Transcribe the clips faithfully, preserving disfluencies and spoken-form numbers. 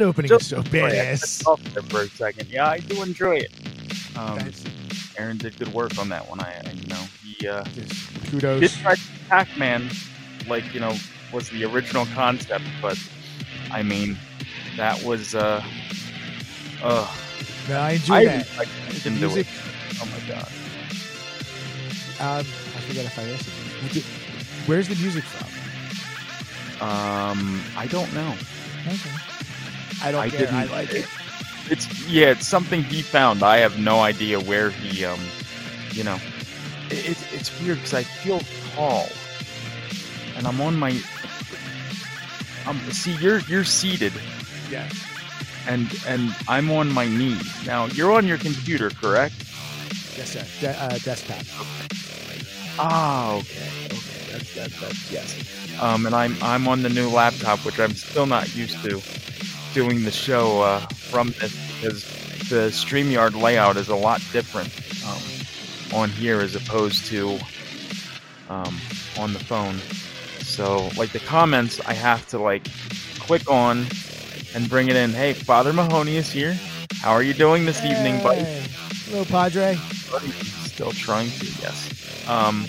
Opening so, is so badass. Oh, yeah. For a second, yeah, I do enjoy it. Um, Aaron did good work on that one. I, I you know, he uh, just kudos. Did try Pac-Man, like you know, was the original concept, but I mean, that was uh, uh no, I enjoy I, that. I, I didn't do it. Oh my god. Um, I forgot if I asked you. Where's the music from? Um, I don't know. Okay. I don't I care. Didn't, I like it. It's yeah, it's something he found. I have no idea where he, um, you know, it, it, it's weird because I feel tall, and I'm on my. Um, see, you're you're seated. Yes. And and I'm on my knees now. You're on your computer, correct? Yes, sir. De- uh, desktop. Okay. Ah, okay, okay. That's that. That's yes. Um, and I'm I'm on the new laptop, which I'm still not used to. Doing the show uh, from this because the StreamYard layout is a lot different um, on here as opposed to um, on the phone. So, like the comments, I have to like click on and bring it in. Hey, Father Mahoney is here. How are you doing this hey, evening, buddy? Hello, Padre. Still trying to, yes. Um,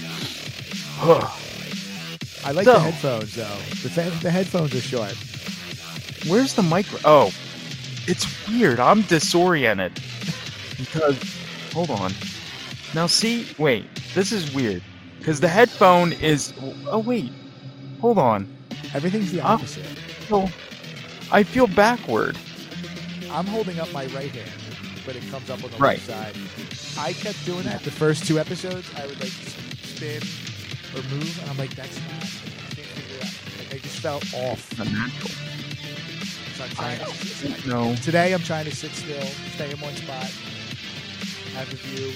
I like so, the headphones though. The, the headphones are short. Where's the micro? Oh, it's weird. I'm disoriented because hold on. Now see, wait, this is weird because the headphone is. Oh wait, hold on. Everything's the opposite. So I feel backward. I'm holding up my right hand, but it comes up on the right. Left side. I kept doing that the first two episodes. I would like spin or move, and I'm like, that's not. I can't figure it out. Like, I just felt off. Unnatural. So I'm trying I to like, no. Today I'm trying to sit still, stay in one spot, have a view.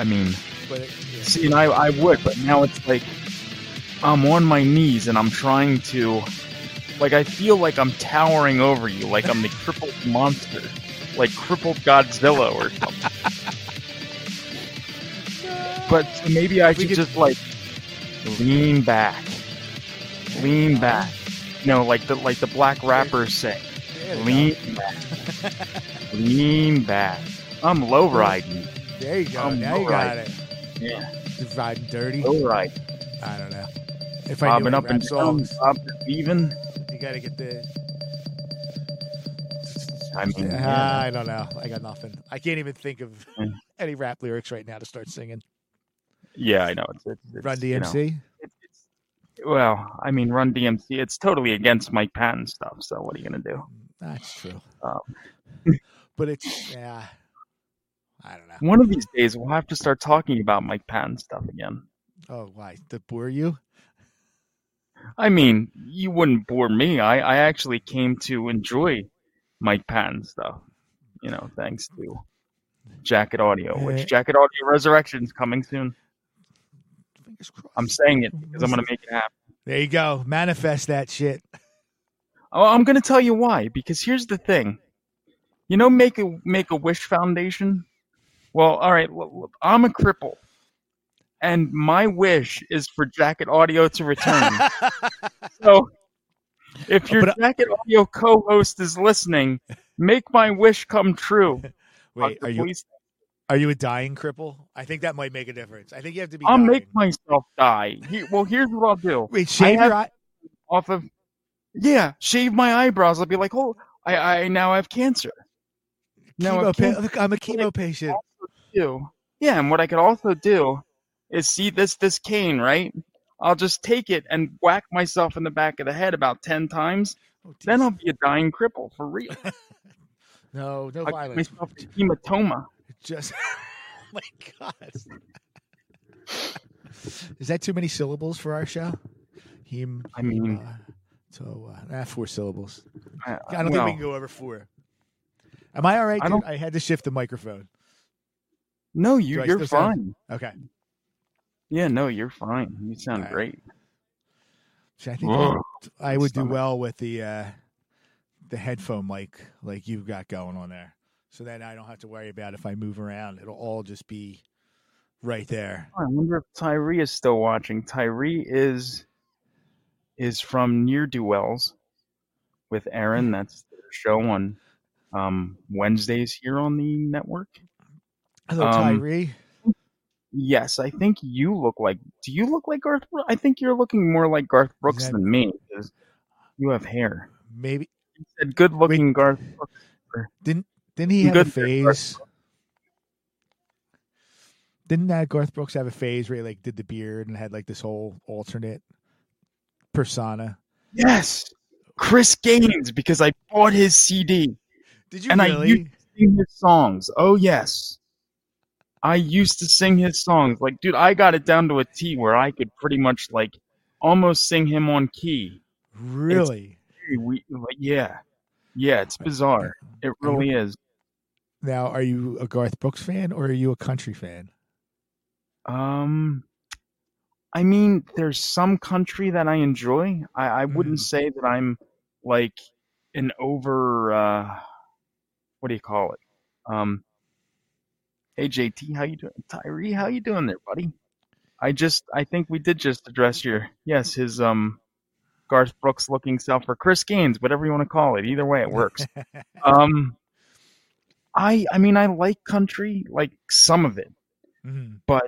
I mean, but it, yeah. See, and I, I would, but now it's like I'm on my knees and I'm trying to, like I feel like I'm towering over you, like I'm the crippled monster, like crippled Godzilla or something. No. But maybe I we should could... just like lean back, lean back. No, like the like the black rappers say, yeah, lean back. lean back. I'm low riding. There you go. I'm now you got it. Yeah. You're riding dirty. Low riding. I don't know. If I bobbing up and songs, down, bobbing even. You got to get the... I mean, uh, yeah. I don't know. I got nothing. I can't even think of any rap lyrics right now to start singing. Yeah, I know. It's, it's, it's, Run D M C? You know, it's, it's, well, I mean, Run D M C, it's totally against Mike Patton stuff, so what are you going to do? That's true. Um, but it's, yeah, I don't know. One of these days, we'll have to start talking about Mike Patton stuff again. Oh, why? To bore you? I mean, you wouldn't bore me. I, I actually came to enjoy Mike Patton stuff, you know, thanks to Jacket Audio, which Jacket Audio Resurrection is coming soon. I'm saying it because I'm going to make it happen. There you go. Manifest that shit. Oh, I'm going to tell you why, because here's the thing. You know, make a, make a wish foundation. Well, all right, look, look, I'm a cripple and my wish is for Jacket Audio to return. So if your but, Jacket Audio co-host is listening, make my wish come true. Wait, are you police. are you a dying cripple? I think that might make a difference. I think you have to be. I'll dying. make myself die. He, well, here's what I'll do. Wait, shave I your eye off of. Yeah, shave my eyebrows. I'll be like, oh, I, I now have cancer. Now I'm, pa- I'm a chemo patient. Do, yeah, and what I could also do is see this this cane, right? I'll just take it and whack myself in the back of the head about ten times. Oh, then I'll be a dying cripple for real. no, no I'll violence. Myself a hematoma. Just, oh my God. Is that too many syllables for our show? Hem. I mean, uh, so uh, ah, four syllables. I, I, I don't well, think we can go over four. Am I all right? I, I had to shift the microphone. No, you. You're fine. Sound? Okay. Yeah, no, you're fine. You sound right. great. See, I think Whoa, I, I would stomach. do well with the uh, the headphone mic like you've got going on there. So then I don't have to worry about if I move around. It'll all just be right there. I wonder if Tyree is still watching. Tyree is is from Near Do Wells with Aaron. That's their show on um, Wednesdays here on the network. Hello, um, Tyree. Yes, I think you look like... Do you look like Garth Brooks? I think you're looking more like Garth Brooks that, than me. Because you have hair. Maybe. He said good-looking wait, Garth Brooks. Didn't, didn't he have a phase? Didn't that Garth Brooks have a phase where he like, did the beard and had like this whole alternate persona? Yes! Chris Gaines, because I bought his C D. Did you and really? And I used to sing his songs. Oh, yes. I used to sing his songs. Like, dude, I got it down to a T where I could pretty much, like, almost sing him on key. Really? We, like, yeah. Yeah, it's bizarre. It really is. Now, are you a Garth Brooks fan or are you a country fan? Um, I mean, there's some country that I enjoy. I, I wouldn't mm. say that I'm, like, an over, uh, what do you call it? Um. Hey, J T, how you doing? Tyree, how you doing there, buddy? I just, I think we did just address your, yes, his um, Garth Brooks looking self or Chris Gaines, whatever you want to call it. Either way, it works. um, I, I mean, I like country, like some of it, mm-hmm. but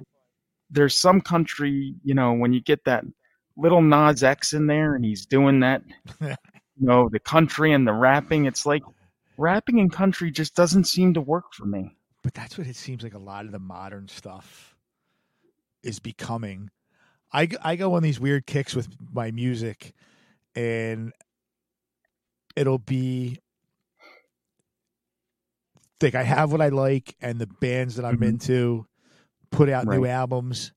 there's some country, you know, when you get that little Nas X in there and he's doing that, you know, the country and the rapping, it's like rapping and country just doesn't seem to work for me. But that's what it seems like a lot of the modern stuff is becoming. I, I go on these weird kicks with my music, and it'll be like I have what I like and the bands that I'm mm-hmm. into put out right. new albums,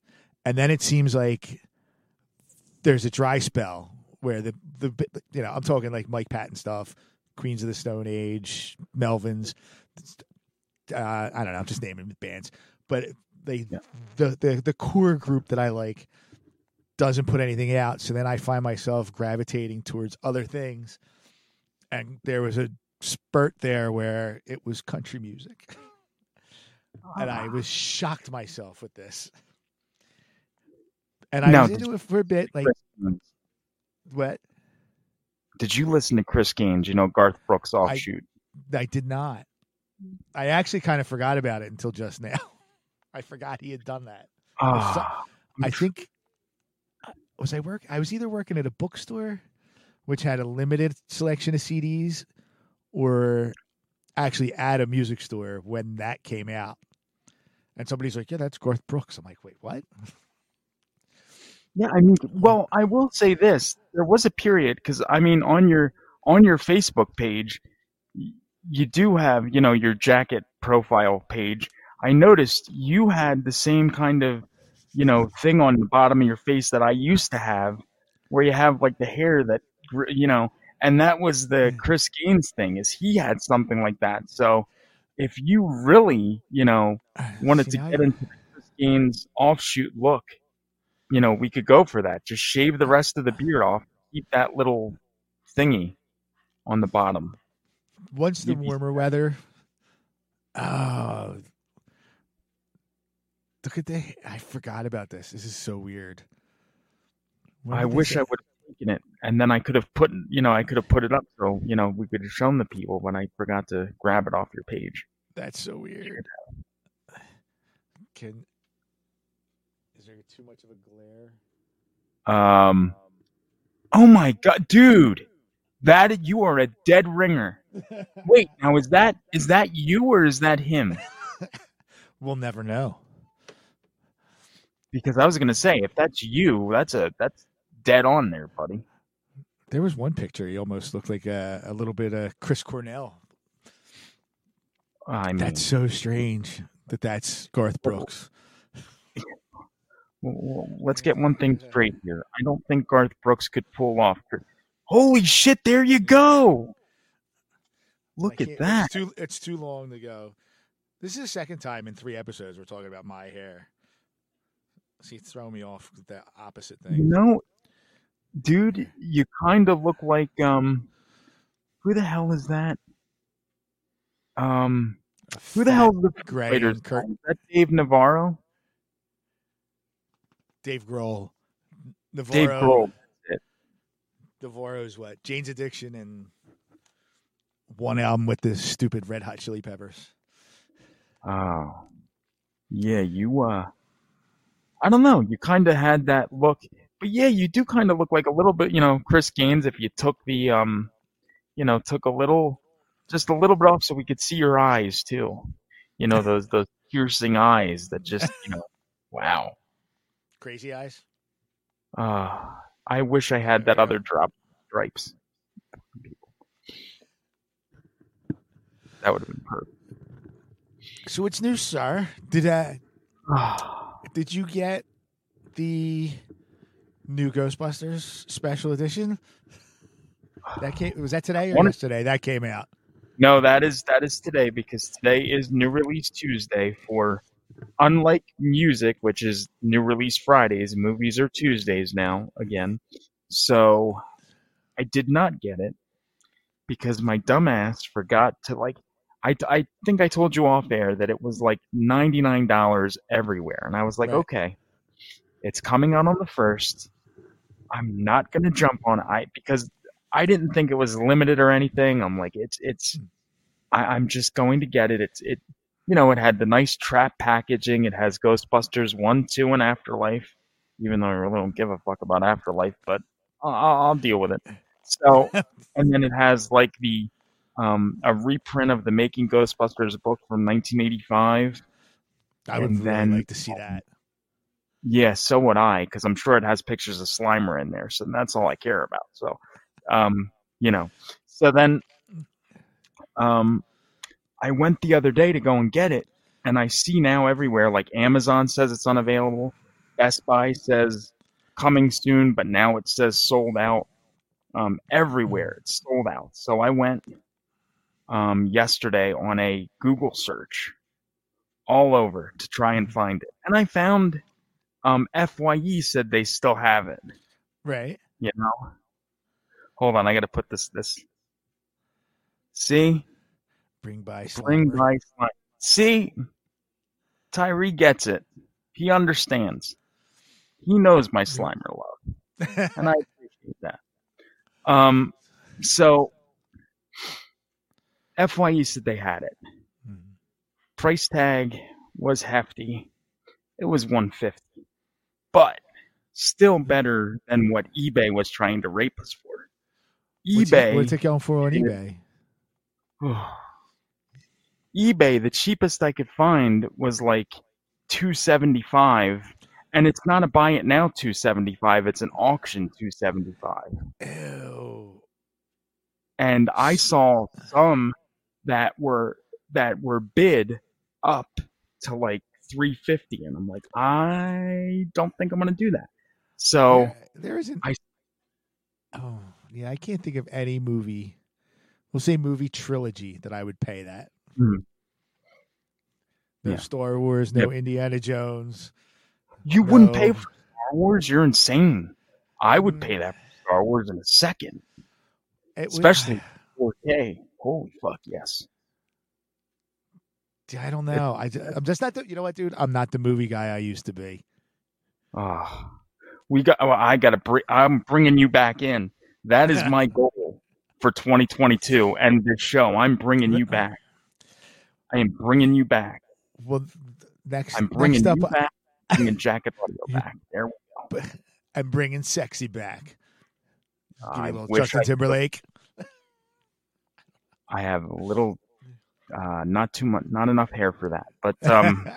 and then it seems like there's a dry spell where the, the you know, I'm talking like Mike Patton stuff, Queens of the Stone Age, Melvins, Uh, I don't know. I'm just naming the bands, but they yeah. the, the the core group that I like doesn't put anything out. So then I find myself gravitating towards other things. And there was a spurt there where it was country music, oh. and I was shocked myself with this. And I now, was into it for a bit. Like what? Did you listen to Chris Gaines? You know, Garth Brooks offshoot. I, I did not. I actually kind of forgot about it until just now. I forgot he had done that. Ah, I think was I work? I was either working at a bookstore, which had a limited selection of C Ds, or actually at a music store when that came out. And somebody's like, "Yeah, that's Garth Brooks." I'm like, "Wait, what?" Yeah, I mean, well, I will say this: there was a period because I mean, on your on your Facebook page, you do have, you know, your Jacket profile page. I noticed you had the same kind of, you know, thing on the bottom of your face that I used to have, where you have like the hair that, you know, and that was the Chris Gaines thing, is he had something like that. So if you really, you know, wanted See, to get I... into Chris Gaines offshoot look, you know, we could go for that. Just shave the rest of the beard off, keep that little thingy on the bottom. Once the warmer weather, oh, look at the, I forgot about this. This is so weird. I wish I would have taken it, and then I could have put, you know, I could have put it up so, you know, we could have shown the people when I forgot to grab it off your page. That's so weird. Can, is there too much of a glare? Um, oh my God, dude. That you are a dead ringer. Wait, now is that is that you or is that him? We'll never know. Because I was gonna say, if that's you, that's a that's dead on there, buddy. There was one picture; he almost looked like a, a little bit of Chris Cornell. I mean, that's so strange that that's Garth Brooks. Well, let's get one thing straight here: I don't think Garth Brooks could pull off. Holy shit, there you go. Look at that. It's too, it's too long to go. This is the second time in three episodes we're talking about my hair. See, it's throwing me off with the opposite thing. You know, dude, you kind of look like, um, who the hell is that? Um, who the hell is the Gray and Kurt? Is that Dave Navarro? Dave Grohl. Navarro. Dave Grohl. Navarro's what? Jane's Addiction and one album with this stupid Red Hot Chili Peppers. Oh, yeah. You, uh, I don't know. You kind of had that look, but yeah, you do kind of look like a little bit, you know, Chris Gaines. If you took the, um, you know, took a little, just a little bit off so we could see your eyes too. You know, those, those piercing eyes that just, you know, wow. Crazy eyes. Uh, I wish I had that other drop stripes. That would have been perfect. So what's new, sir? Did I, did you get the new Ghostbusters special edition? That came, was that today or One, yesterday? That came out. No, that is that is today, because today is New Release Tuesday for. Unlike music, which is new release Fridays, movies are Tuesdays now again. So I did not get it because my dumbass forgot to like. I, I think I told you off air that it was like ninety-nine dollars everywhere, and I was like, right. Okay, it's coming out on the first. I'm not gonna jump on it I because I didn't think it was limited or anything. I'm like, it's it's. I, I'm just going to get it. It's it. You know, it had the nice trap packaging. It has Ghostbusters one, two, and Afterlife, even though I really don't give a fuck about Afterlife, but I'll, I'll deal with it. So, and then it has like the um, a reprint of the Making Ghostbusters book from nineteen eighty-five. I would really then, like to see that. Yeah, so would I, because I'm sure it has pictures of Slimer in there. So that's all I care about. So, um, you know, so then... um. I went the other day to go and get it, and I see now everywhere, like Amazon says it's unavailable. Best Buy says coming soon, but now it says sold out. Um, everywhere it's sold out. So I went um, yesterday on a Google search all over to try and find it. And I found um, F Y E said they still have it. Right. You know? Hold on, I got to put this, this. See? Bring by Slimer. Bring by Slimer. See, Tyree gets it. He understands. He knows my Slimer love. And I appreciate that. Um, so, F Y E said they had it. Hmm. Price tag was hefty. It was one hundred fifty dollars, but still better than what eBay was trying to rape us for. eBay. What's it going for on eBay? Oh, eBay, the cheapest I could find was like two hundred seventy-five dollars, and it's not a buy it now two hundred seventy-five dollars, it's an auction two hundred seventy-five dollars. Ew. And I saw some that were that were bid up to like three hundred fifty dollars, and I'm like, I don't think I'm going to do that. So yeah, there isn't. I, oh yeah, I can't think of any movie. We'll say movie trilogy that I would pay that. Mm-hmm. No yeah. Star Wars, no yep. Indiana Jones. You no... wouldn't pay for Star Wars? You're insane. I would pay that for Star Wars in a second. It Especially would... four K. Holy fuck, yes. I don't know. I, I'm just not the, you know what, dude? I'm not the movie guy I used to be. Oh, we got, oh, I got to br- I'm bringing you back in. That is my goal for twenty twenty-two and this show. I'm bringing you back. I am bringing you back. Well, next, I'm bringing next up, you back. I'm bringing Jacket Audio back. There we go. I'm bringing sexy back. Give me a little Justin I Timberlake. Could. I have a little, uh, not too much, not enough hair for that. But um,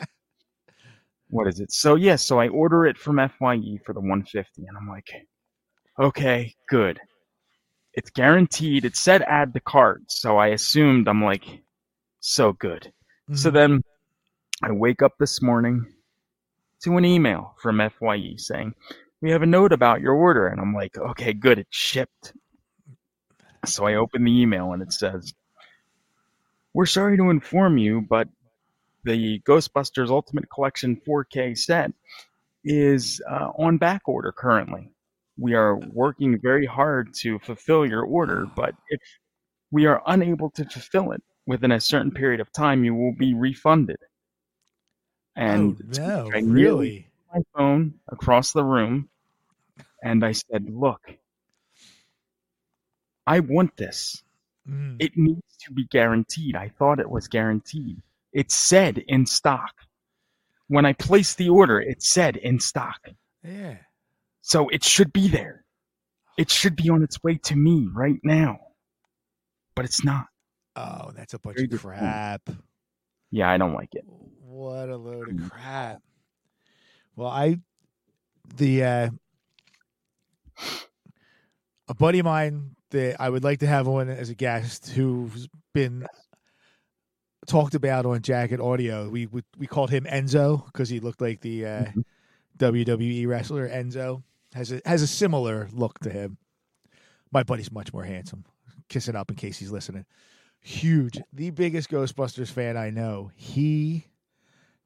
what is it? So yes, yeah, so I order it from F Y E for the one hundred fifty, and I'm like, okay, good. It's guaranteed. It said add to cart, so I assumed I'm like, so good. Mm-hmm. So then I wake up this morning to an email from F Y E saying, we have a note about your order. And I'm like, okay, good. It shipped. So I open the email and it says, we're sorry to inform you, but the Ghostbusters Ultimate Collection four K set is uh, on back order currently. We are working very hard to fulfill your order, but if we are unable to fulfill it within a certain period of time, you will be refunded. And oh, no, I really my phone across the room, and I said, look, I want this. Mm. It needs to be guaranteed. I thought it was guaranteed. It said in stock. When I placed the order, it said in stock. Yeah. So it should be there. It should be on its way to me right now. But it's not. Oh, that's a bunch Very of crap. Food. Yeah, I don't like it. What a load of crap. Well, I, the, uh, a buddy of mine that I would like to have on as a guest who's been talked about on Jacket Audio, we we, we called him Enzo because he looked like the uh, mm-hmm. W W E wrestler Enzo. Has a, has a similar look to him. My buddy's much more handsome. Kiss it up in case he's listening. Huge. The biggest Ghostbusters fan I know. He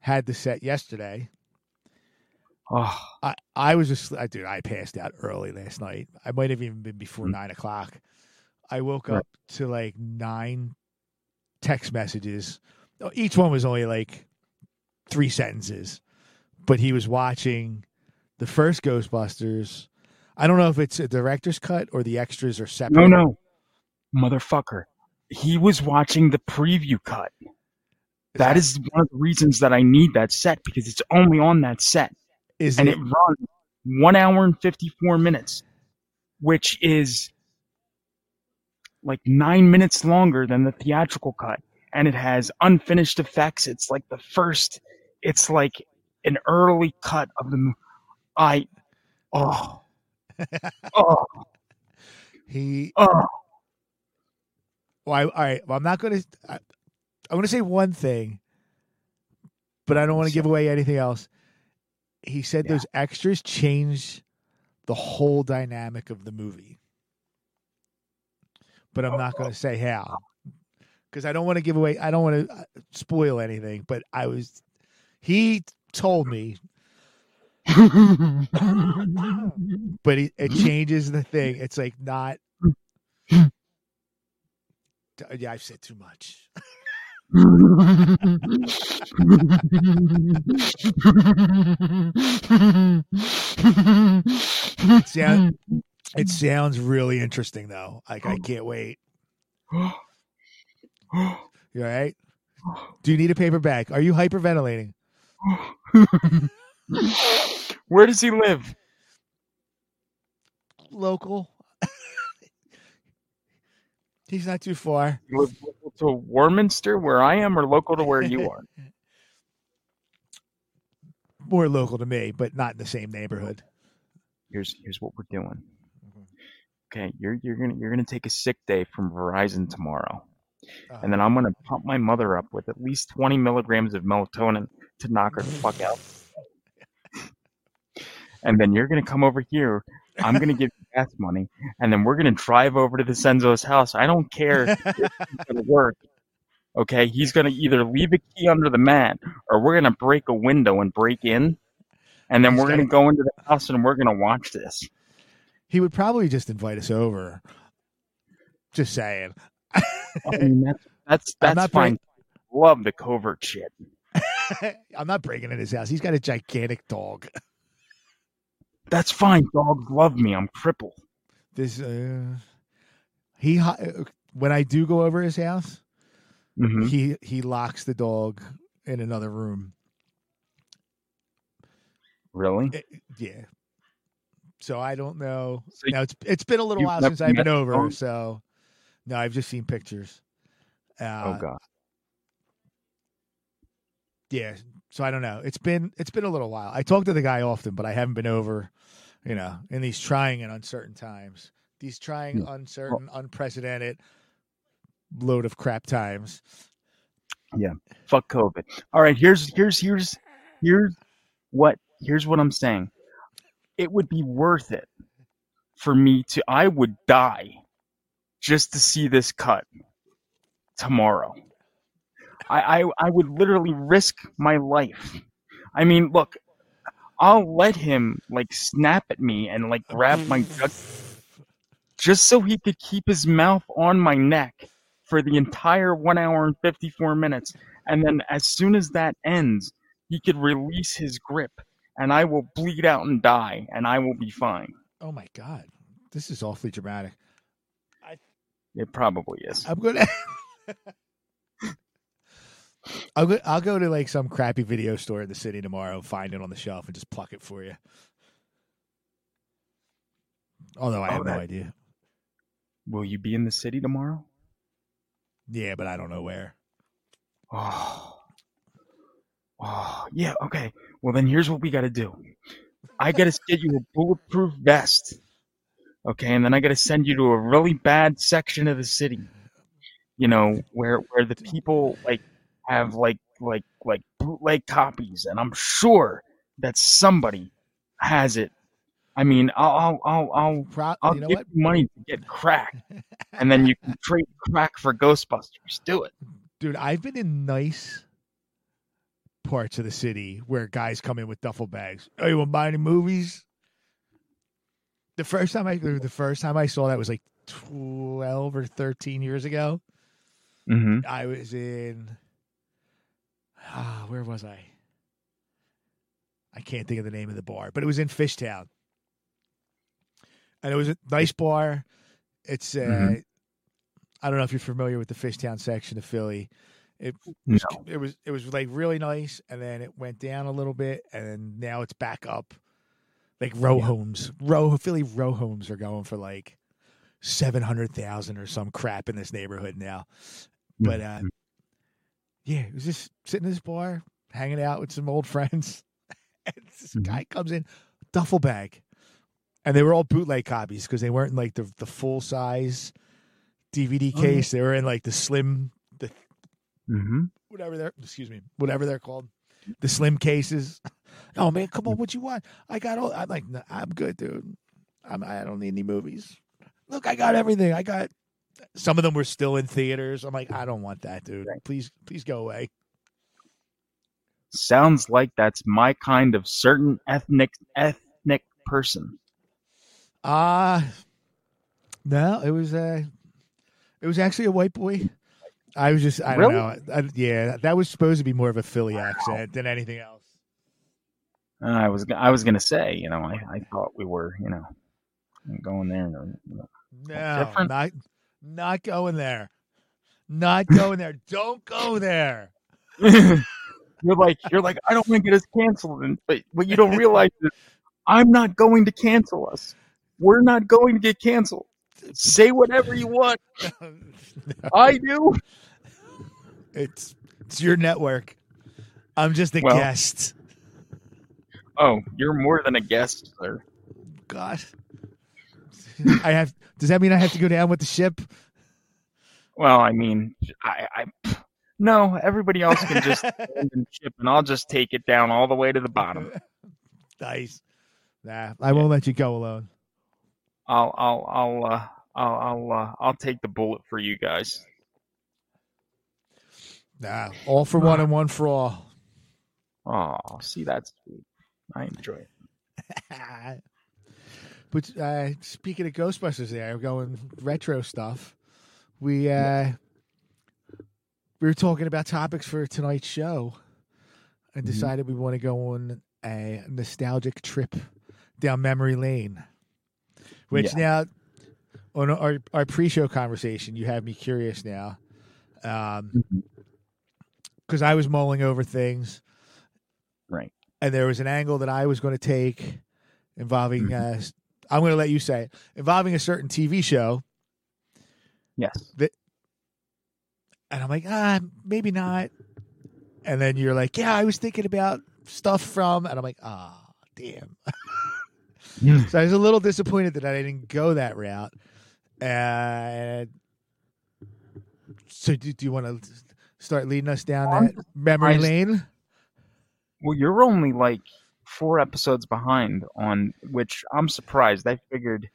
had the set yesterday. Oh, I, I was just, I, dude, I passed out early last night. I might have even been before mm-hmm. nine o'clock. I woke right. up to like nine text messages. Each one was only like three sentences, but he was watching the first Ghostbusters. I don't know if it's a director's cut or the extras are separate. No, no. Motherfucker. He was watching the preview cut. That is one of the reasons that I need that set, because it's only on that set. Is and it, it runs one hour and fifty-four minutes, which is like nine minutes longer than the theatrical cut. And it has unfinished effects. It's like the first, it's like an early cut of the movie. I, oh, oh, he, oh. Well, I, all right. Well, I'm not going to. I want to say one thing, but I don't want to give away anything else. He said yeah. those extras changed the whole dynamic of the movie. But I'm not going to say how, because I don't want to give away. I don't want to spoil anything, but I was, he told me, but it, it changes the thing. It's like not, yeah, I've said too much. it, sound, it sounds really interesting though. Like I can't wait. You all right? Do you need a paper bag? Are you hyperventilating? Where does he live? Local. He's not too far. You live local to Warminster, where I am, or local to where you are? More local to me, but not in the same neighborhood. Here's here's what we're doing. Okay, you're you're gonna you're gonna take a sick day from Verizon tomorrow, uh-huh. and then I'm gonna pump my mother up with at least twenty milligrams of melatonin to knock her the fuck out. And then you're gonna come over here. I'm gonna give you gas money, and then we're gonna drive over to this Enzo's house. I don't care if it's gonna work. Okay, he's gonna either leave a key under the mat, or we're gonna break a window and break in, and then he's we're gonna, gonna go into the house and we're gonna watch this. He would probably just invite us over. Just saying. I mean, that's that's, that's not fine. Break- Love the covert shit. I'm not breaking in his house. He's got a gigantic dog. That's fine. Dogs love me. I'm crippled. This uh, he when I do go over his house, mm-hmm. he he locks the dog in another room. Really? It, yeah. So I don't know. So now it's it's been a little while since I've been over. Dog? So no, I've just seen pictures. Uh, oh God. Yeah. So I don't know. It's been it's been a little while. I talk to the guy often, but I haven't been over, you know, in these trying and uncertain times. These trying, yeah. uncertain, well, unprecedented load of crap times. Yeah. Fuck COVID. All right, here's here's here's here's what here's what I'm saying. It would be worth it for me to I would die just to see this cut tomorrow. I, I, I would literally risk my life. I mean, look, I'll let him like snap at me and like grab my jug just so he could keep his mouth on my neck for the entire one hour and fifty-four minutes. And then as soon as that ends, he could release his grip and I will bleed out and die and I will be fine. Oh my God. This is awfully dramatic. I... It probably is. I'm going to... I'll go, I'll go to like some crappy video store in the city tomorrow and find it on the shelf and just pluck it for you. Although I oh, have that, no idea. Will you be in the city tomorrow? Yeah, but I don't know where. Oh. Oh, yeah, okay. Well, then here's what we got to do. I got to get you a bulletproof vest. Okay, and then I got to send you to a really bad section of the city. You know, where where the people like have like like like bootleg copies, and I'm sure that somebody has it. I mean, I'll I'll I'll Pro- I'll you know give what? you money to get crack, and then you can trade crack for Ghostbusters. Do it, dude. I've been in nice parts of the city where guys come in with duffel bags. Oh, you want to buy any movies? The first time I the first time I saw that was like twelve or thirteen years ago. Mm-hmm. I was in. Ah, where was I? I can't think of the name of the bar, but it was in Fishtown. And it was a nice bar. It's, uh, mm-hmm. I don't know if you're familiar with the Fishtown section of Philly. It was, no. it was, it was like really nice. And then it went down a little bit and now it's back up. Like row yeah. homes, row Philly row homes are going for like seven hundred thousand or some crap in this neighborhood now. Mm-hmm. But, uh, yeah, it was just sitting in this bar, hanging out with some old friends. And this guy comes in, duffel bag. And they were all bootleg copies because they weren't in like the, the full-size D V D case. Oh, yeah. They were in like the slim, the mm-hmm. whatever they're, excuse me, whatever they're called, the slim cases. Oh, man, come on, what you want? I got all, I'm like, no, I'm good, dude. I'm, I don't need any movies. Look, I got everything. I got. Some of them were still in theaters. I'm like, I don't want that, dude. Please, please go away. Sounds like that's my kind of certain ethnic ethnic person. Ah, uh, no, it was a, it was actually a white boy. I was just, I really? don't know. I, I, yeah, that was supposed to be more of a Philly wow. accent than anything else. Uh, I was, I was gonna say, you know, I, I thought we were, you know, going there. And, you know, no, different. not. Not going there. Not going there. Don't go there. You're like, you're like, I don't want to get us canceled. And but what you don't realize is I'm not going to cancel us. We're not going to get canceled. Say whatever you want. No. I do. It's it's your network. I'm just a well, guest. Oh, you're more than a guest, sir. God. I have. Does that mean I have to go down with the ship? Well, I mean, I, I no. Everybody else can just abandon ship, and I'll just take it down all the way to the bottom. Nice. Nah, I yeah. won't let you go alone. I'll, I'll, I'll, uh, I'll, I'll, uh, I'll take the bullet for you guys. Nah, all for one and one for all. Oh, see, that's sweet. I enjoy it. But uh, speaking of Ghostbusters, there, going retro stuff. We uh, we were talking about topics for tonight's show, and decided mm-hmm. we want to go on a nostalgic trip down memory lane. Which yeah. now, on our our pre-show conversation, you have me curious now, because um, I was mulling over things, right? And there was an angle that I was going to take involving. Mm-hmm. Uh, I'm going to let you say it. Involving a certain T V show. Yes. That, and I'm like, ah, maybe not. And then you're like, yeah, I was thinking about stuff from, and I'm like, ah, oh, damn. Yeah. So I was a little disappointed that I didn't go that route. Uh, so do, do you want to start leading us down well, that memory just, lane? Well, you're only like four episodes behind on which I'm surprised. I figured,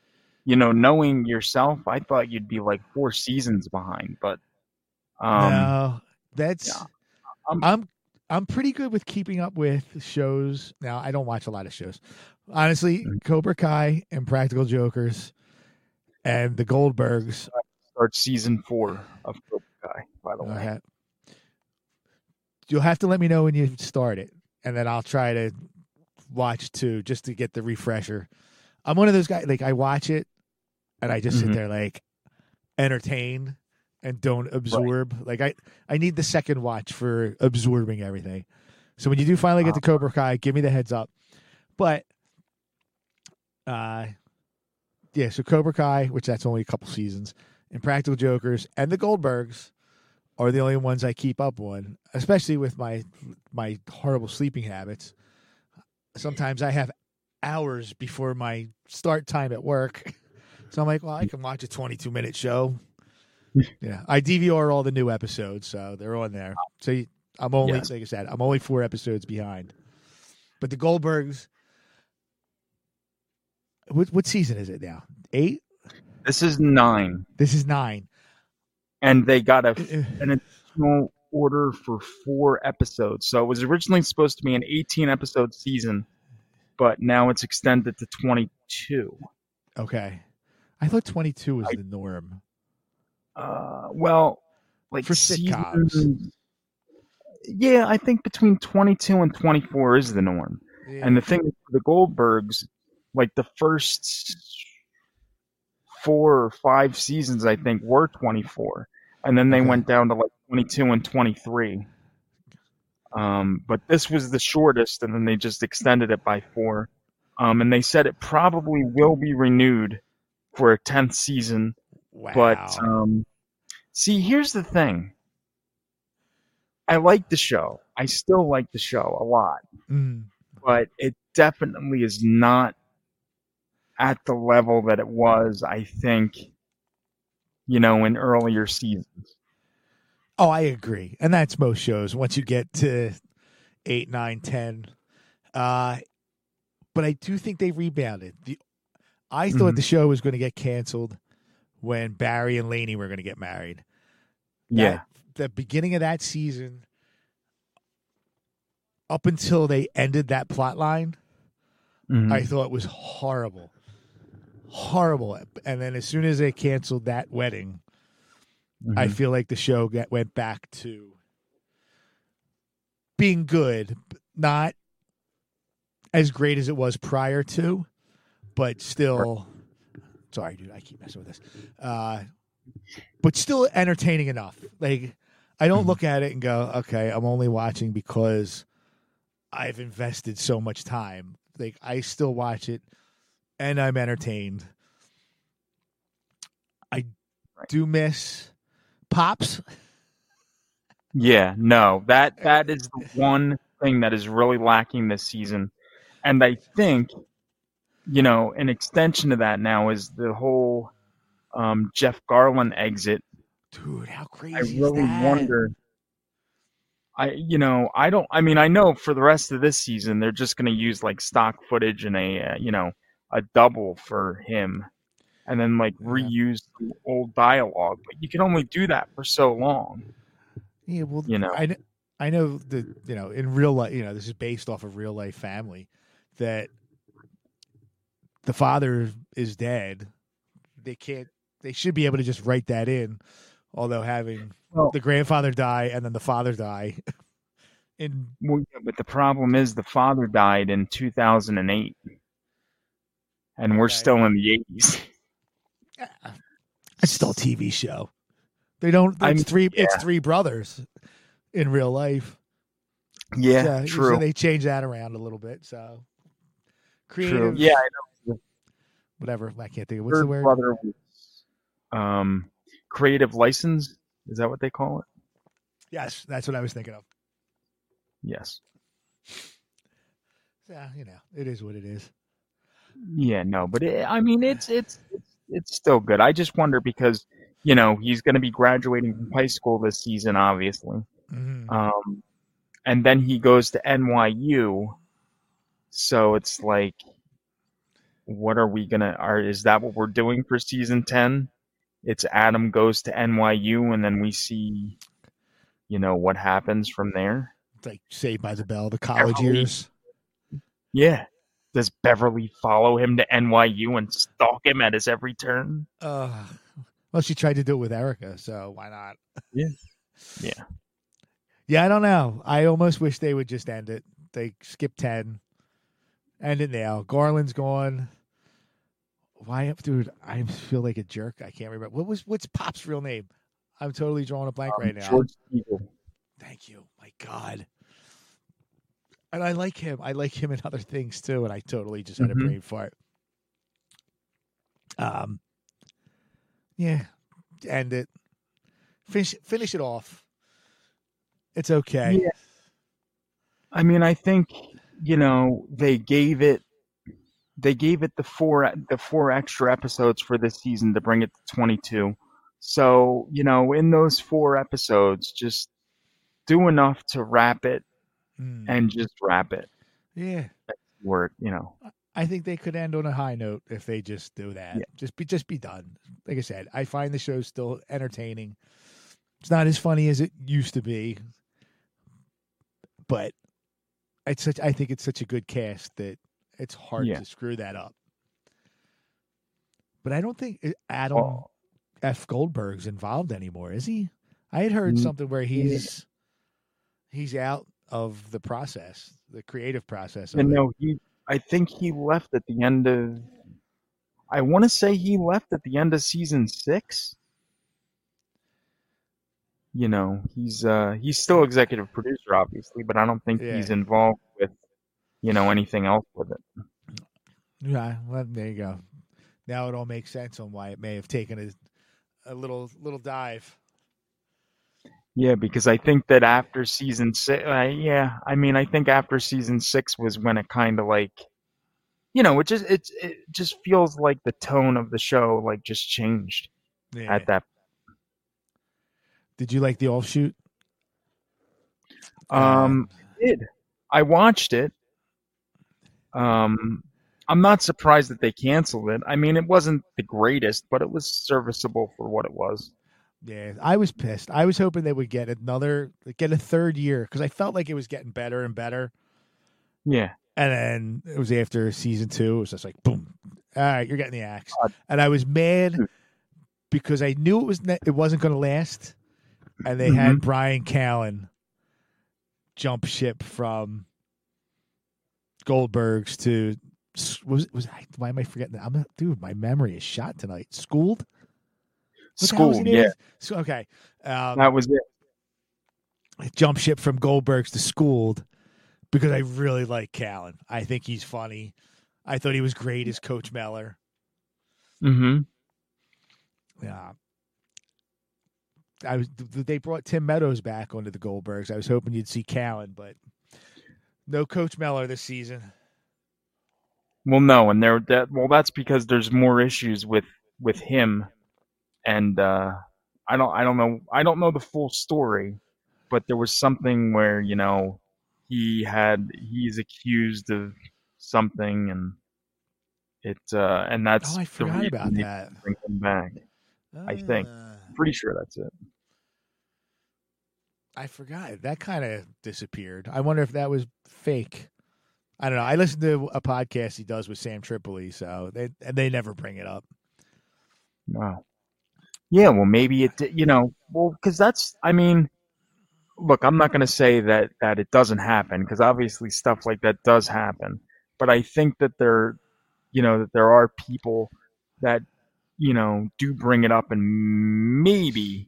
you know, knowing yourself, I thought you'd be like four seasons behind, but um, no, that's yeah, I'm, I'm I'm pretty good with keeping up with shows. Now, I don't watch a lot of shows, honestly. Cobra Kai and Practical Jokers and The Goldbergs. Start season four of Cobra Kai, by the way. Right. You'll have to let me know when you start it, and then I'll try to watch two just to get the refresher. I'm one of those guys, like, I watch it and I just mm-hmm. sit there like entertain and don't absorb. Right. Like I, I need the second watch for absorbing everything. So when you do finally get to Cobra Kai, give me the heads up. But, uh, yeah, so Cobra Kai, which that's only a couple seasons, and Practical Jokers and The Goldbergs are the only ones I keep up on, especially with my my horrible sleeping habits. Sometimes I have hours before my start time at work. So I'm like, well, I can watch a twenty-two minute show. Yeah, I D V R all the new episodes, so they're on there. So you, I'm only, yes. like I said, I'm only four episodes behind. But The Goldbergs, what, what season is it now? Eight? This is nine. This is nine. And they got a, an additional order for four episodes. So it was originally supposed to be an eighteen-episode season, but now it's extended to twenty-two. Okay. I thought twenty-two was I, the norm. Uh, well, like for sitcoms, seasons, yeah, I think between twenty-two and twenty-four is the norm. Yeah. And the thing is, for The Goldbergs, like the first four or five seasons, I think, were twenty-four, and then they okay. went down to like twenty-two and twenty-three. Um, but this was the shortest, and then they just extended it by four. Um, and they said it probably will be renewed for a tenth season. Wow. But um, see, here's the thing. I like the show. I still like the show a lot. Mm. But it definitely is not at the level that it was, I think, you know, in earlier seasons. Oh, I agree. And that's most shows once you get to eight, nine, ten. Uh, but I do think they rebounded. The, I thought mm-hmm. the show was going to get canceled when Barry and Lainey were going to get married. That, yeah. The beginning of that season, up until they ended that plot line, mm-hmm. I thought it was horrible. Horrible. And then as soon as they canceled that wedding, mm-hmm. I feel like the show got, went back to being good, not as great as it was prior to, but still... Sorry, dude, I keep messing with this. Uh, but still entertaining enough. Like, I don't look at it and go, okay, I'm only watching because I've invested so much time. Like, I still watch it and I'm entertained. I right. do miss Pops. Yeah, no, that that is the one thing that is really lacking this season. And I think, you know, an extension of that now is the whole um, Jeff Garland exit. Dude, how crazy I really is that? wonder. I, you know, I don't, I mean, I know for the rest of this season, they're just going to use like stock footage and a, uh, you know, a double for him and then like reuse the old dialogue, but you can only do that for so long. Yeah. Well, you know, I, I know that, you know, in real life, you know, this is based off of real life family, that the father is dead. They can't, they should be able to just write that in. Although having well, the grandfather die and then the father die. in... well, yeah, but the problem is the father died in two thousand eight. And okay. we're still in the eighties. It's still a T V show. They don't. It's, I mean, three, yeah. it's three brothers in real life. Yeah, so, true. So they change that around a little bit. So creative. True. Yeah, I know. Whatever. I can't think of what's Third the word. Brother was, um. creative license, is that what they call it? Yes, that's what I was thinking of. Yes. Yeah, you know, it is what it is. Yeah, no, but it, I mean, it's, it's it's it's still good. I just wonder because, you know, he's going to be graduating from high school this season, obviously. Mm-hmm. Um, and then he goes to N Y U, so it's like, what are we going to, are is that what we're doing for season ten? It's Adam goes to N Y U, and then we see, you know, what happens from there. Like Saved by the Bell, the college Beverly. years. Yeah. Does Beverly follow him to N Y U and stalk him at his every turn? Uh, well, she tried to do it with Erica, so why not? Yeah. Yeah. Yeah, I don't know. I almost wish they would just end it. They skip ten. End it now. Garland's gone. Why, dude? I feel like a jerk. I can't remember what was what's Pop's real name. I'm totally drawing a blank um, right now. George Steele. Thank you. My God. And I like him. I like him in other things too. And I totally just had mm-hmm. a brain fart. Um. Yeah. End it. Finish. Finish it off. It's okay. Yeah. I mean, I think you know they gave it. They gave it the four the four extra episodes for this season to bring it to twenty-two. So, you know, in those four episodes, just do enough to wrap it mm. and just wrap it. Yeah. Work, you know. I think they could end on a high note if they just do that. Yeah. Just be just be done. Like I said, I find the show still entertaining. It's not as funny as it used to be. But it's such I think it's such a good cast that it's hard yeah. to screw that up. But I don't think Adam oh. F. Goldberg's involved anymore, is he? I had heard mm-hmm. something where he's he's out of the process, the creative process. Of and it. No, he, I think he left at the end of... I want to say he left at the end of season six. You know, he's uh, he's still executive producer, obviously, but I don't think yeah. he's involved with you know, anything else with it. Yeah, well, there you go. Now it all makes sense on why it may have taken a, a little little dive. Yeah, because I think that after season six, uh, yeah, I mean, I think after season six was when it kind of like, you know, it just it, it just feels like the tone of the show like just changed yeah. at that. Did you like the offshoot? Um, I did. I watched it. Um, I'm not surprised that they canceled it. I mean, it wasn't the greatest, but it was serviceable for what it was. Yeah, I was pissed. I was hoping they would get another, get a third year, because I felt like it was getting better and better. Yeah. And then it was after season two. It was just like, boom. All right, you're getting the axe. And I was mad because I knew it, was ne- it wasn't going to last. And they mm-hmm. had Brian Callen jump ship from Goldbergs to was was I, why am I forgetting that? I'm not, dude. My memory is shot tonight. Schooled, Schooled, yeah. So, okay, um, that was it. I jump ship from Goldbergs to Schooled because I really like Callen. I think he's funny. I thought he was great as Coach Meller. Mm-hmm. Yeah. I was. They brought Tim Meadows back onto the Goldbergs. I was hoping you'd see Callen, but no Coach Meller this season. Well, no, and there. That, well, that's because there's more issues with, with him, and uh, I don't. I don't know. I don't know the full story, but there was something where you know he had. He's accused of something, and it. Uh, and that's. Oh, I forgot about that. Bring him back. Uh... I think. Pretty sure that's it. I forgot. That kind of disappeared. I wonder if that was fake. I don't know. I listened to a podcast he does with Sam Tripoli, so they and they never bring it up. Wow. Yeah, well, maybe it did, you know, well, because that's, I mean, look, I'm not going to say that, that it doesn't happen, because obviously stuff like that does happen. But I think that there, you know, that there are people that, you know, do bring it up, and maybe,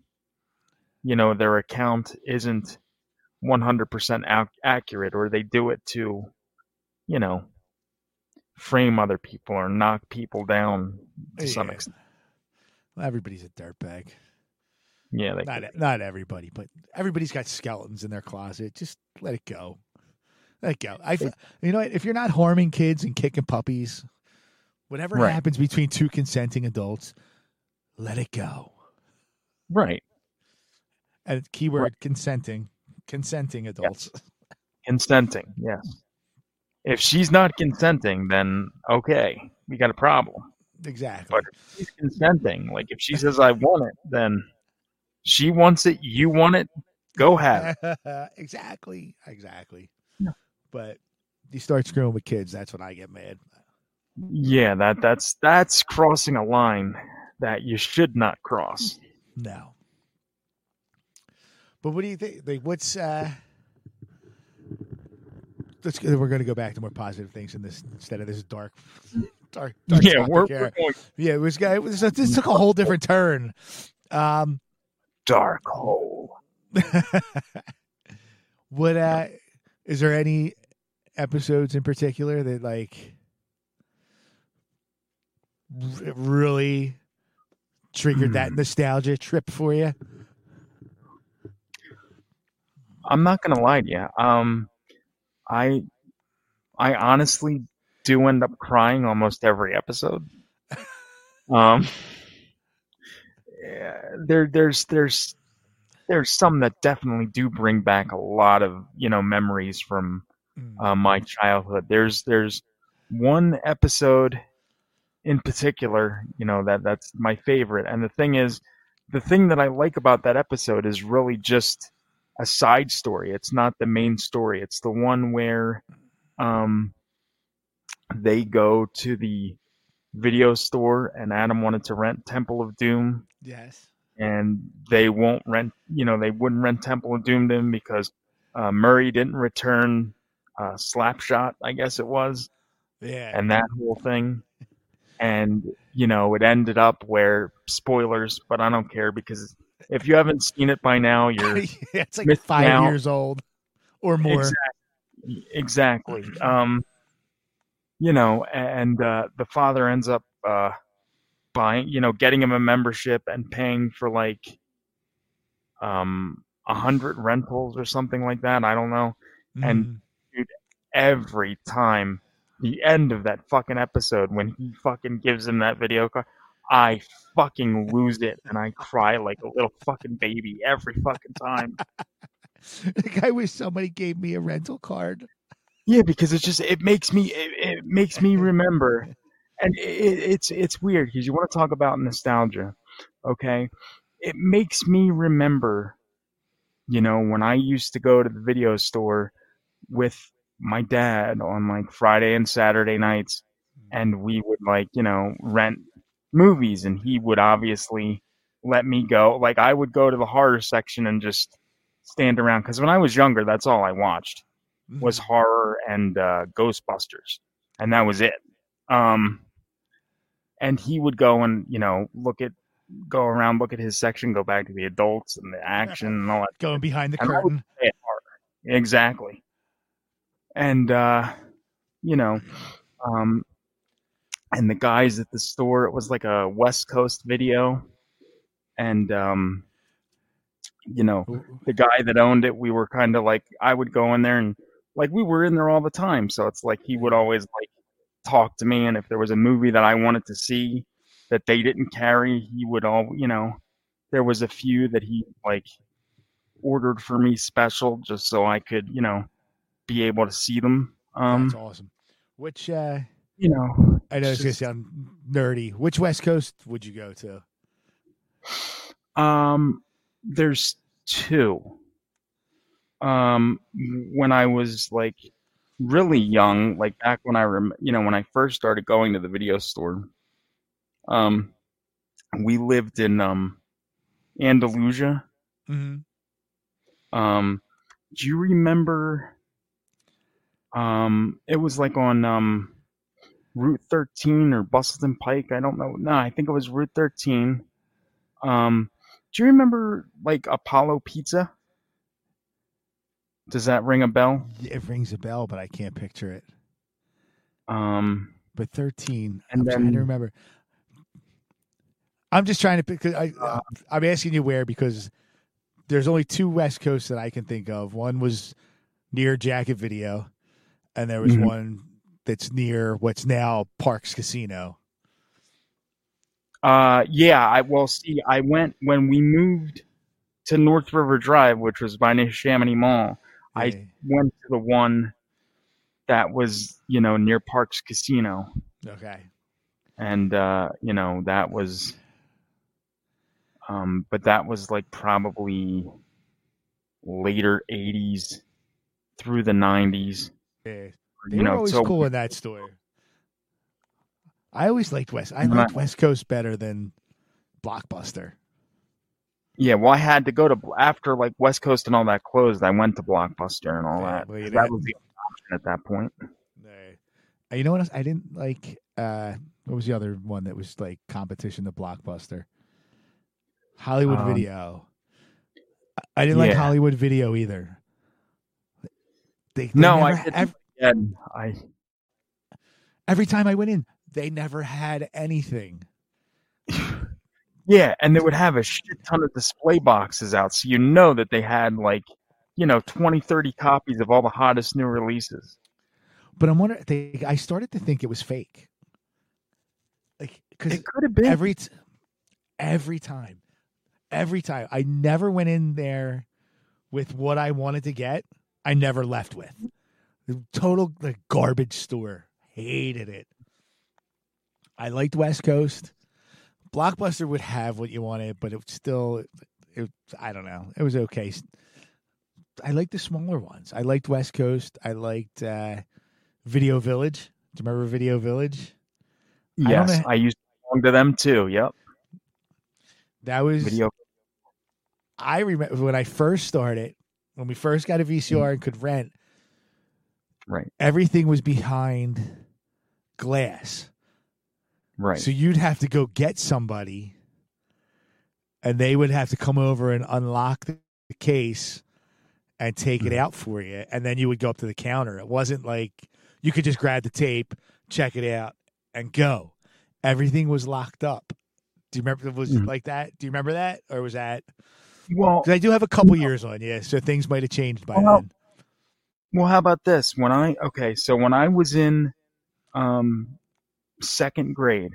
you know, their account isn't one hundred percent ac- accurate, or they do it to, you know, frame other people or knock people down to yeah. some extent. Well, everybody's a dirtbag. Yeah. They not, not everybody, but everybody's got skeletons in their closet. Just let it go. Let it go. I, it, you know what? If you're not harming kids and kicking puppies, whatever right. happens between two consenting adults, let it go. Right. And keyword right. consenting. Consenting adults. Yes. Consenting, yes. If she's not consenting, then okay, we got a problem. Exactly. But if she's consenting, like if she says, I want it, then she wants it, you want it, go have it. Exactly. Exactly. Yeah. But you start screwing with kids, that's when I get mad. Yeah, that that's that's crossing a line that you should not cross. No. But what do you think? Like, what's uh? Let's we're going to go back to more positive things in this instead of this dark, dark, dark. Yeah, we're, we're going. Yeah, it was. It was. This took a whole different turn. Um, dark hole. What uh? Is there any episodes in particular that like? It really triggered that nostalgia trip for you? I'm not going to lie to you. Um, I, I honestly do end up crying almost every episode. um, yeah, there, there's, there's, there's some that definitely do bring back a lot of, you know, memories from uh, my childhood. There's, there's one episode in particular, you know, that that's my favorite. And the thing is, the thing that I like about that episode is really just a side story. It's not the main story. It's the one where um, they go to the video store and Adam wanted to rent Temple of Doom. Yes. And they won't rent, you know, they wouldn't rent Temple of Doom to him because uh, Murray didn't return uh, Slapshot, I guess it was. Yeah. And that whole thing. And, you know, it ended up where, spoilers, but I don't care because if you haven't seen it by now, you're yeah, it's like five out. years old or more. Exactly. exactly. Um, you know, and uh, the father ends up uh, buying, you know, getting him a membership and paying for like um, one hundred rentals or something like that. I don't know. Mm. And dude, every time. The end of that fucking episode when he fucking gives him that video card, I fucking lose it and I cry like a little fucking baby every fucking time. Like I wish somebody gave me a rental card. Yeah, because it's just it makes me it, it makes me remember, and it, it's it's weird because you want to talk about nostalgia, okay? It makes me remember, you know, when I used to go to the video store with my dad on like Friday and Saturday nights, and we would like, you know, rent movies, and he would obviously let me go. Like I would go to the horror section and just stand around. Cause when I was younger, that's all I watched was horror and uh, Ghostbusters. And that was it. Um, and he would go and, you know, look at go around, look at his section, go back to the adults and the action and all that. Going shit. Behind the and curtain. Exactly. And, uh, you know, um, and the guys at the store, it was like a West Coast Video. And, um, you know, the guy that owned it, we were kind of like, I would go in there and like, we were in there all the time. So it's like, he would always like talk to me. And if there was a movie that I wanted to see that they didn't carry, he would all, you know, there was a few that he like ordered for me special just so I could, you know, be able to see them. Um, That's awesome. Which, uh, you know, I know it's, it's going to sound nerdy. Which West Coast would you go to? Um, there's two. Um, when I was like really young, like back when I rem- you know, when I first started going to the video store, um, we lived in um Andalusia. Mm-hmm. Um, do you remember? Um, it was like on um Route thirteen or Bustleton Pike. I don't know. No, I think it was Route thirteen. Um, do you remember like Apollo Pizza? Does that ring a bell? It rings a bell, but I can't picture it. Um, but thirteen, and I'm then, trying to remember. I'm just trying to pick. I, uh, I'm asking you where because there's only two West Coasts that I can think of. One was near Jacket Video, and there was mm-hmm. one that's near what's now Parks Casino. Uh, yeah, I well, see, I went when we moved to North River Drive, which was by New Chamonix Mall. Hey. I went to the one that was, you know, near Parks Casino. Okay. And, uh, you know, that was, um, but that was like probably later eighties through the nineties. Hey. They you were know, always so cool in that store. I always liked West. I liked West Coast better than Blockbuster. Yeah, well, I had to go to after like West Coast and all that closed. I went to Blockbuster and all yeah, that. Well, that was the option at that point. No. You know what else? I didn't like. Uh, what was the other one that was like competition to Blockbuster? Hollywood um, Video. I didn't yeah. like Hollywood Video either. They, they no, I didn't. Ever, yeah, I. Every time I went in, they never had anything. Yeah, and they would have a shit ton of display boxes out, so you know that they had, like, you know, twenty, thirty copies of all the hottest new releases. But I'm wondering, they, I started to think it was fake. Like, cause it could have been. Every, t- every time. Every time. I never went in there with what I wanted to get. I never left with. Total like, garbage store. Hated it. I liked West Coast. Blockbuster would have what you wanted, but it still, it, I don't know. It was okay. I liked the smaller ones. I liked West Coast. I liked uh, Video Village. Do you remember Video Village? Yes, I, I used to belong to them too. Yep. That was, Video. I remember when I first started, when we first got a V C R mm-hmm. and could rent, right? Everything was behind glass. Right. So you'd have to go get somebody, and they would have to come over and unlock the case and take mm-hmm. it out for you, and then you would go up to the counter. It wasn't like you could just grab the tape, check it out, and go. Everything was locked up. Do you remember? Was mm-hmm. it like that? Do you remember that? Or was that? Well, because I do have a couple well, years on, yeah, so things might have changed by well, then. Well, how about this? When I okay, so when I was in um. second grade,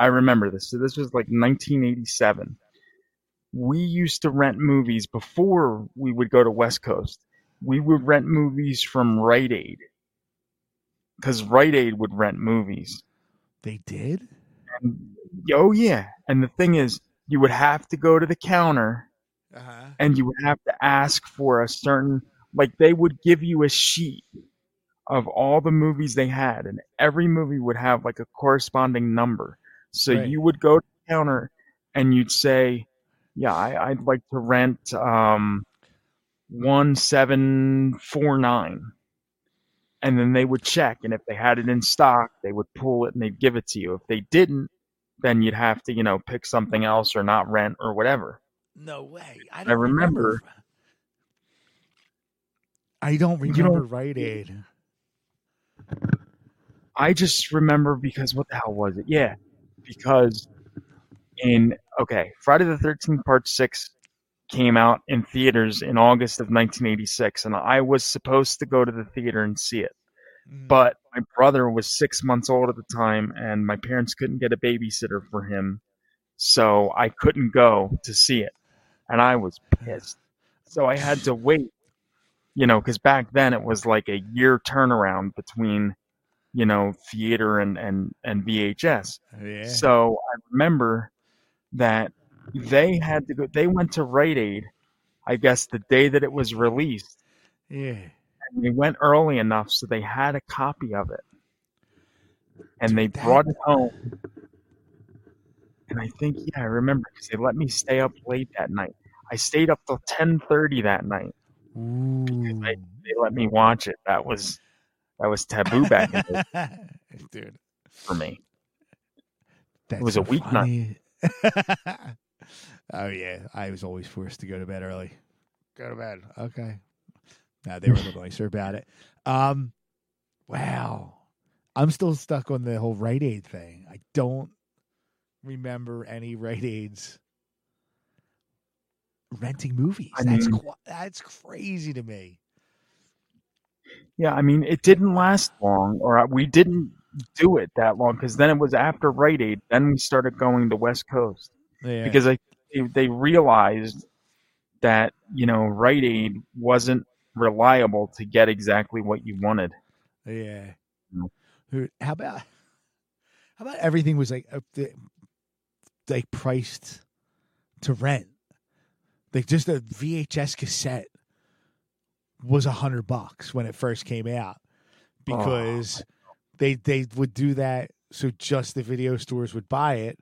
I remember this. So this was like nineteen eighty-seven. We used to rent movies before we would go to West Coast. We would rent movies from Rite Aid because Rite Aid would rent movies. They did? And, oh yeah. And the thing is, you would have to go to the counter uh-huh. and you would have to ask for a certain, like they would give you a sheet of all the movies they had, and every movie would have like a corresponding number. So right. you would go to the counter and you'd say, yeah, I, I'd like to rent um, one seven four nine. And then they would check. And if they had it in stock, they would pull it and they'd give it to you. If they didn't, then you'd have to, you know, pick something else or not rent or whatever. No way. I, don't I remember, remember. I don't remember you know, Rite Aid. I just remember because what the hell was it? Yeah, because in, okay, Friday the thirteenth Part six came out in theaters in August of nineteen eighty-six, and I was supposed to go to the theater and see it. But my brother was six months old at the time, and my parents couldn't get a babysitter for him, so I couldn't go to see it. And I was pissed. So I had to wait, you know, because back then it was like a year turnaround between, you know, theater and, and, and V H S. Yeah. So I remember that they had to go, they went to Rite Aid, I guess, the day that it was released. Yeah. They went early enough, so they had a copy of it, and they brought it home. And I think, yeah, I remember because they let me stay up late that night. I stayed up till ten thirty that night because I, they let me watch it. That was that was taboo back in the day, dude. For me, That's it was so a weeknight. Oh yeah, I was always forced to go to bed early. Go to bed, okay. No, they were a little nicer about it. Um, wow. I'm still stuck on the whole Rite Aid thing. I don't remember any Rite Aids renting movies. I mean, that's qu- that's crazy to me. Yeah, I mean, it didn't last long, or we didn't do it that long, because then it was after Rite Aid. Then we started going to West Coast. Yeah. Because I, they realized that, you know, Rite Aid wasn't reliable to get exactly what you wanted. Yeah. Dude, how about how about everything was like up to, like priced to rent? Like just a V H S cassette was a hundred bucks when it first came out, because oh. they they would do that so just the video stores would buy it,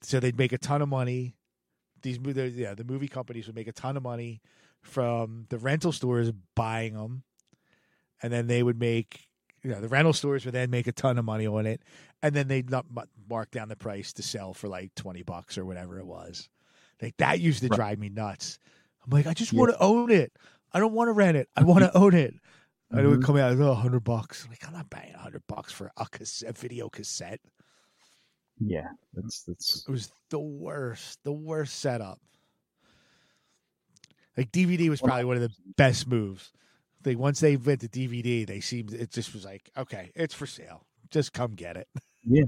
so they'd make a ton of money. These yeah the movie companies would make a ton of money from the rental stores buying them, and then they would make, you know, the rental stores would then make a ton of money on it, and then they'd mark down the price to sell for like twenty bucks or whatever it was. Like that used to drive me nuts. I'm like, I just want to own it. I don't want to rent it. I want to own it. Mm-hmm. And it would come out, oh, a hundred bucks. I'm like, I'm not paying a hundred bucks for a, cassette, a video cassette. Yeah. That's, that's, it was the worst, the worst setup. Like D V D was probably one of the best moves. Like once they went to D V D, they seemed, it just was like, okay, it's for sale. Just come get it. Yeah.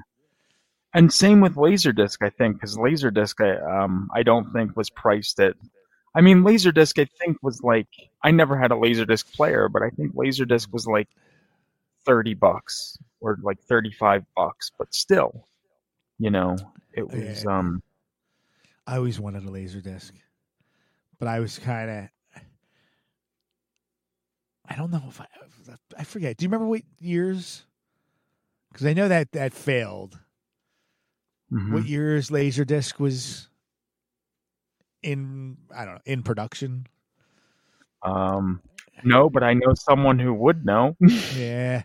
And same with Laserdisc, I think, because Laserdisc, I, um, I don't think was priced at, I mean, Laserdisc, I think was like, I never had a Laserdisc player, but I think Laserdisc was like thirty bucks or like thirty-five bucks, but still, you know, it was, yeah. um, I always wanted a Laserdisc. But I was kind of, I don't know if I, I forget. Do you remember what years? Because I know that that failed. Mm-hmm. What years Laserdisc was in, I don't know, in production? Um, no, but I know someone who would know. Yeah.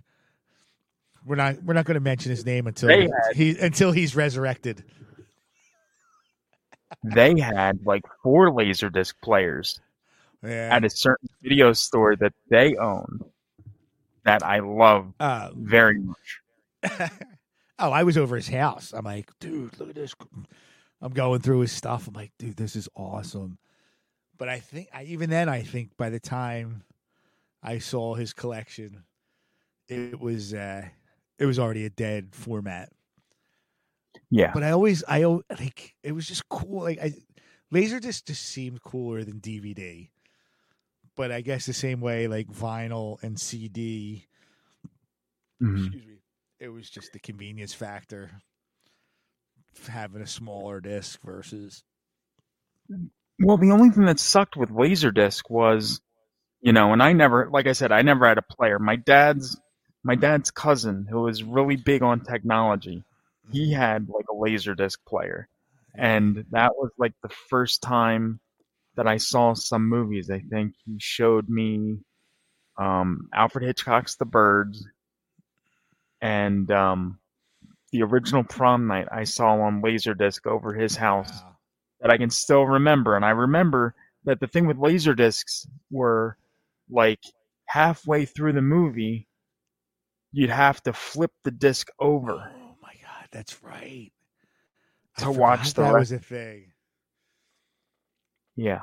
We're not, we're not going to mention his name until he, he, until he's resurrected. They had like four Laserdisc players yeah. at a certain video store that they owned that I loved uh, very much. Oh, I was over his house. I'm like, dude, look at this. I'm going through his stuff. I'm like, dude, this is awesome. But I think I, even then, I think by the time I saw his collection, it was uh, it was already a dead format. Yeah, but I always, I like it was just cool. Like I, Laserdisc just seemed cooler than D V D. But I guess the same way, like vinyl and C D. Mm-hmm. Excuse me. It was just the convenience factor of having a smaller disc versus. Well, the only thing that sucked with Laserdisc was, you know, and I never, like I said, I never had a player. My dad's, my dad's cousin, who was really big on technology. He had like a Laserdisc player, and that was like the first time that I saw some movies. I think he showed me um, Alfred Hitchcock's The Birds and um, the original prom night I saw on Laserdisc over his house wow. that I can still remember. And I remember that the thing with Laserdiscs were, like, halfway through the movie, you'd have to flip the disc over. Oh, my God. That's right. To I watch the that rest. was a thing. Yeah.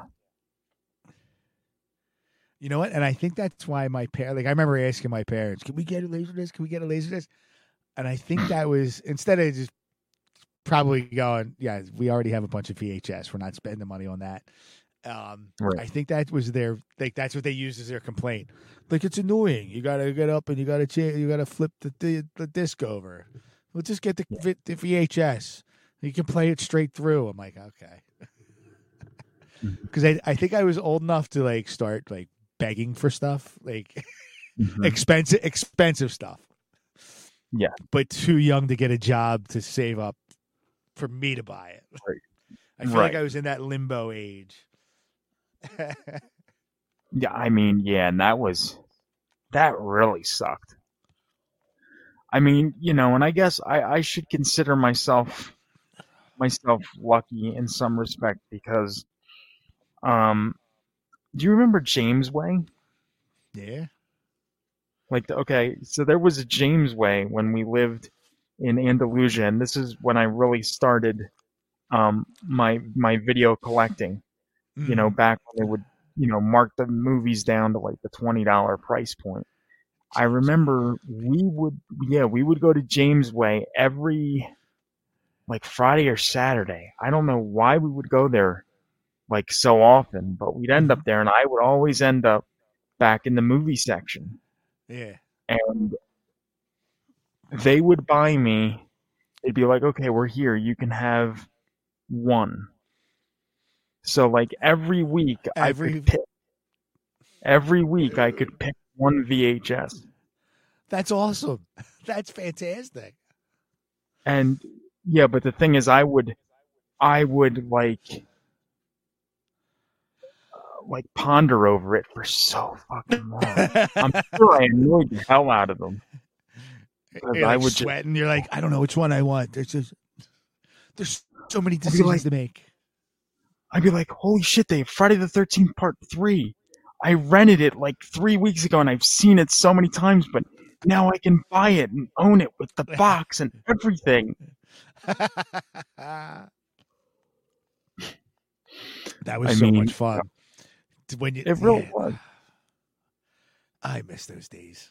You know what? And I think that's why my parents, like, I remember asking my parents, can we get a Laserdisc? Can we get a Laserdisc? And I think that was, instead of just probably going, yeah, we already have a bunch of V H S. We're not spending money on that. Um, right. I think that was their, like, that's what they used as their complaint. Like, it's annoying. You got to get up and you got to cha- you got to flip the, the the disc over. We'll just get the, the V H S. You can play it straight through. I'm like, okay. Because I, I think I was old enough to, like, start, like, begging for stuff, like mm-hmm. expensive, expensive stuff. Yeah. But too young to get a job to save up for me to buy it. Right. I feel right. like I was in that limbo age. Yeah, I mean, yeah, and that was, that really sucked. I mean, you know, and I guess I, I should consider myself, myself lucky in some respect because, um, do you remember James Way? Yeah. Like, okay, so there was a James Way when we lived in Andalusia, and this is when I really started um, my my video collecting. Mm. You know, back when they would, you know, mark the movies down to like the twenty dollars price point. I remember we would, yeah, we would go to James Way every, like, Friday or Saturday. I don't know why we would go there, like, so often, but we'd end up there, and I would always end up back in the movie section. Yeah. And they would buy me. They'd be like, okay, we're here. You can have one. So, like, every week, every... I could pick, every week I could pick one V H S. That's awesome. That's fantastic. And yeah, but the thing is, I would, I would like, like ponder over it for so fucking long. I'm sure I annoyed the hell out of them. You're I like would sweating. Just... You're like, I don't know which one I want. There's just there's so many decisions like, to make. I'd be like, holy shit! They have Friday the thirteenth Part Three. I rented it like three weeks ago, and I've seen it so many times, but now I can buy it and own it with the box and everything. That was I so mean, much fun. Yeah. When you, it really yeah. was. I miss those days.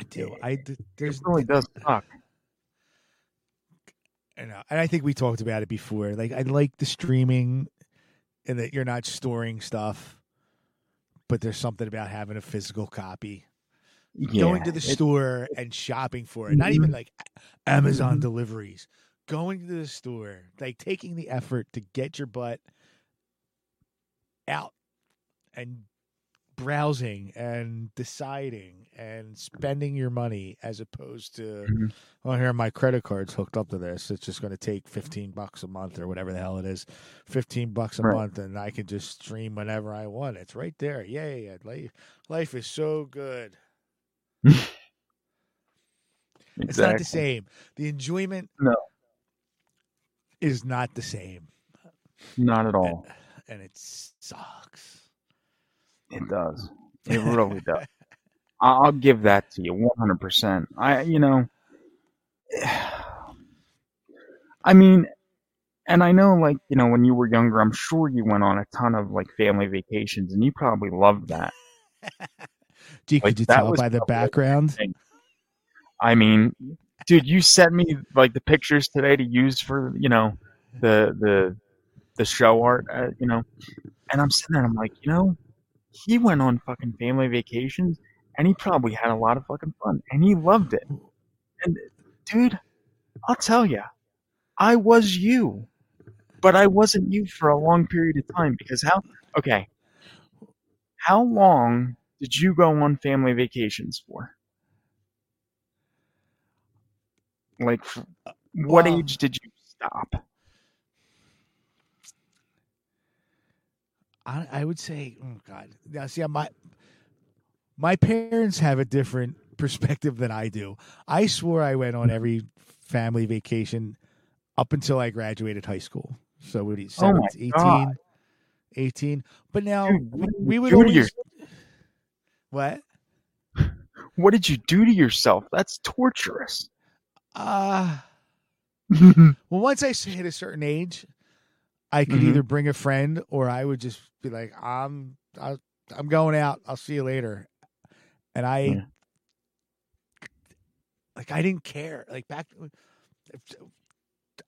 I do. I there's it really does suck. And I, and I think we talked about it before. Like, I like the streaming, and that you're not storing stuff, but there's something about having a physical copy, yeah, going to the it, store and shopping for it. Mm-hmm. Not even like Amazon mm-hmm. deliveries. Going to the store, like taking the effort to get your butt out and browsing and deciding and spending your money, as opposed to mm-hmm. oh, here my credit card's hooked up to this, it's just going to take fifteen bucks a month or whatever the hell it is, fifteen bucks a right. month, and I can just stream whenever I want. It's right there. Yay, life life is so good. Exactly. It's not the same. The enjoyment no. is not the same. Not at all. And, And it sucks. It does. It really does. I'll give that to you one hundred percent. I, you know, I mean, and I know, like, you know, when you were younger, I'm sure you went on a ton of, like, family vacations, and you probably loved that. Dude, like, could you tell by the background? I mean, dude, you sent me, like, the pictures today to use for, you know, the, the, the show art, uh, you know, and I'm sitting there and I'm like, you know, he went on fucking family vacations and he probably had a lot of fucking fun and he loved it. And dude, I'll tell you, I was you, but I wasn't you for a long period of time because how, okay, how long did you go on family vacations for? Like, for what wow. age did you stop? I would say, oh God! Now, see, my my parents have a different perspective than I do. I swore I went on every family vacation up until I graduated high school. So we would seven, oh eighteen, God. eighteen. But now Dude, we, we would always... Your... What? What did you do to yourself? That's torturous. Uh, well, once I hit a certain age, I could mm-hmm. either bring a friend or I would just be like, I'm I, I'm going out. I'll see you later. And I, yeah. like, I didn't care. Like, back,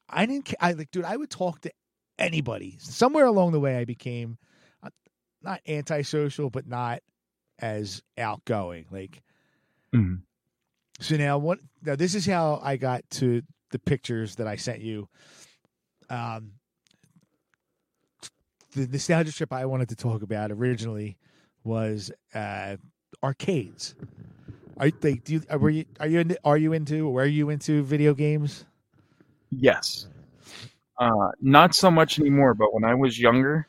I didn't care. I, like, dude, I would talk to anybody. Somewhere along the way, I became not antisocial, but not as outgoing. Like, mm-hmm. so now, what, now this is how I got to the pictures that I sent you. Um, The nostalgia trip I wanted to talk about originally was uh, arcades. Are they? Do you, are, were you, are you? Into, are you into? Or were you into video games? Yes. Uh, not so much anymore, but when I was younger,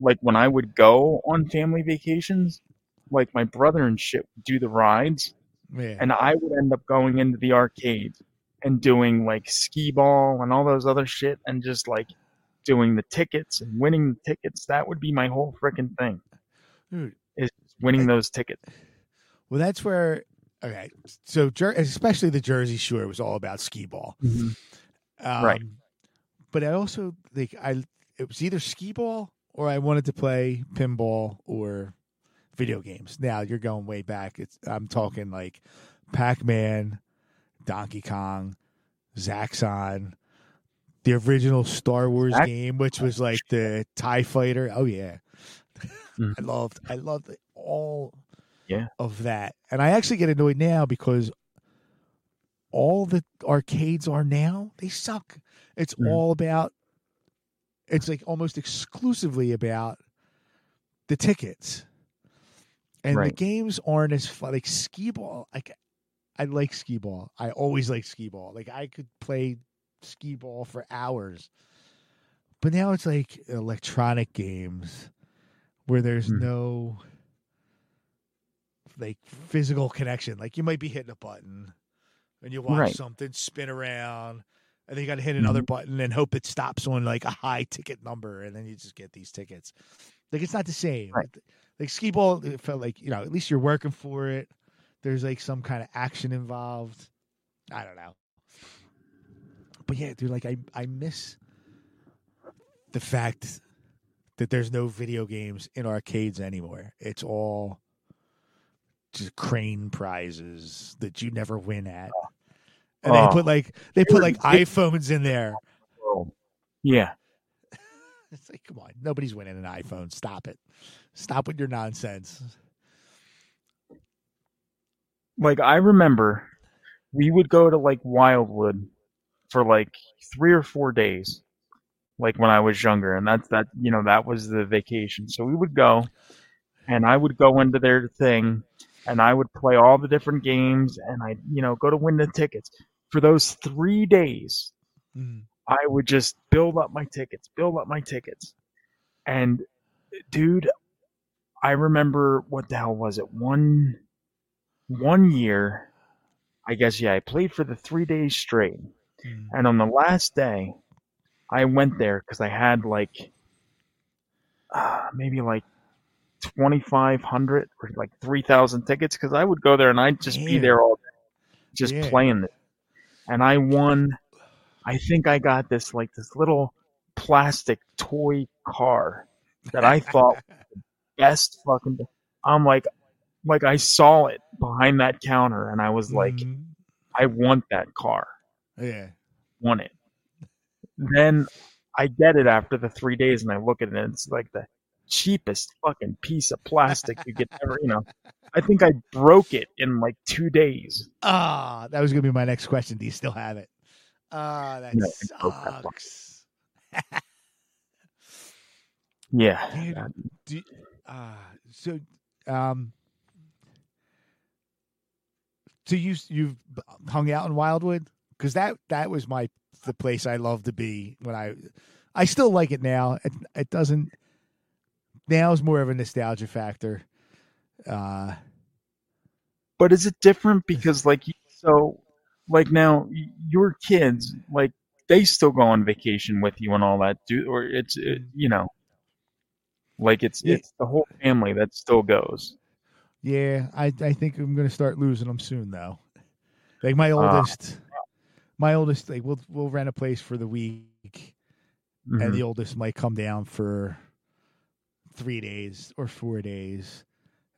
like when I would go on family vacations, like my brother and shit would do the rides, yeah. and I would end up going into the arcade and doing like skee ball and all those other shit, and just like. Doing the tickets and winning the tickets. That would be my whole freaking thing. Dude, is winning I, those tickets. Well, that's where, okay. So Jer- especially the Jersey Shore was all about skee ball. Mm-hmm. Um, right. But I also like I, it was either skee ball or I wanted to play pinball or video games. Now you're going way back. It's, I'm talking like Pac-Man, Donkey Kong, Zaxxon, the original Star Wars that, game, which was like the TIE Fighter. Oh, yeah. Mm. I loved I loved all yeah. of that. And I actually get annoyed now because all the arcades are now, they suck. It's mm. all about, it's like almost exclusively about the tickets. And right. the games aren't as fun. Like skee ball. Like, I like skee ball. I always like skee ball. Like I could play skee ball for hours, but now it's like electronic games where there's mm. no like physical connection. Like you might be hitting a button and you watch right. something spin around and then you got to hit another mm. button and hope it stops on like a high ticket number. And then you just get these tickets. Like, it's not the same. Right. Like skee ball, it felt like, you know, at least you're working for it. There's like some kind of action involved. I don't know. But yeah, dude, like I, I miss the fact that there's no video games in arcades anymore. It's all just crane prizes that you never win at. And oh, they put like they put like iPhones in there. Yeah. It's like, come on, nobody's winning an iPhone. Stop it. Stop with your nonsense. Like I remember we would go to like Wildwood for like three or four days, like when I was younger. And that's that, you know, that was the vacation. So we would go and I would go into their thing and I would play all the different games and I, you know, go to win the tickets for those three days. Mm. I would just build up my tickets, build up my tickets. And dude, I remember what the hell was it? One, one year, I guess. Yeah. I played for the three days straight. And on the last day, I went there because I had like uh, maybe like twenty-five hundred or like three thousand tickets because I would go there and I'd just yeah. be there all day just yeah. playing it. And I won. I think I got this like this little plastic toy car that I thought was the best fucking thing. I'm like, like I saw it behind that counter and I was like, mm-hmm. I want that car. Yeah, won it. Then I get it after the three days, and I look at it, and it's like the cheapest fucking piece of plastic you could ever. You know, I think I broke it in like two days. Ah, oh, that was gonna be my next question. Do you still have it? Ah, oh, that no, sucks. That yeah. Dude, um, do, uh, so, um, so you you've hung out in Wildwood. Because that, that was my the place I loved to be when I I still like it now. It, it doesn't now is more of a nostalgia factor. Uh, But is it different because, like, so, like, now your kids, like, they still go on vacation with you and all that, do or it's it, you know, like it's yeah. it's the whole family that still goes. Yeah, I I think I'm gonna start losing them soon though. Like my oldest, uh, my oldest, like we'll we'll rent a place for the week, mm-hmm. and the oldest might come down for three days or four days.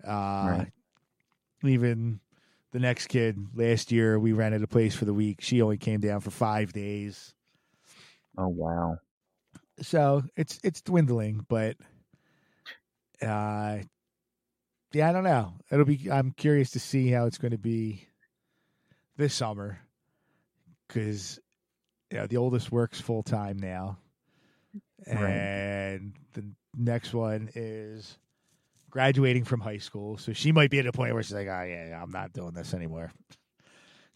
Uh, right. Even the next kid, last year we rented a place for the week. She only came down for five days. Oh wow! So it's it's dwindling, but uh, yeah, I don't know. It'll be. I'm curious to see how it's going to be this summer, because you know, the oldest works full time now, right. and the next one is graduating from high school, so she might be at a point where she's like, "Oh yeah, yeah I'm not doing this anymore."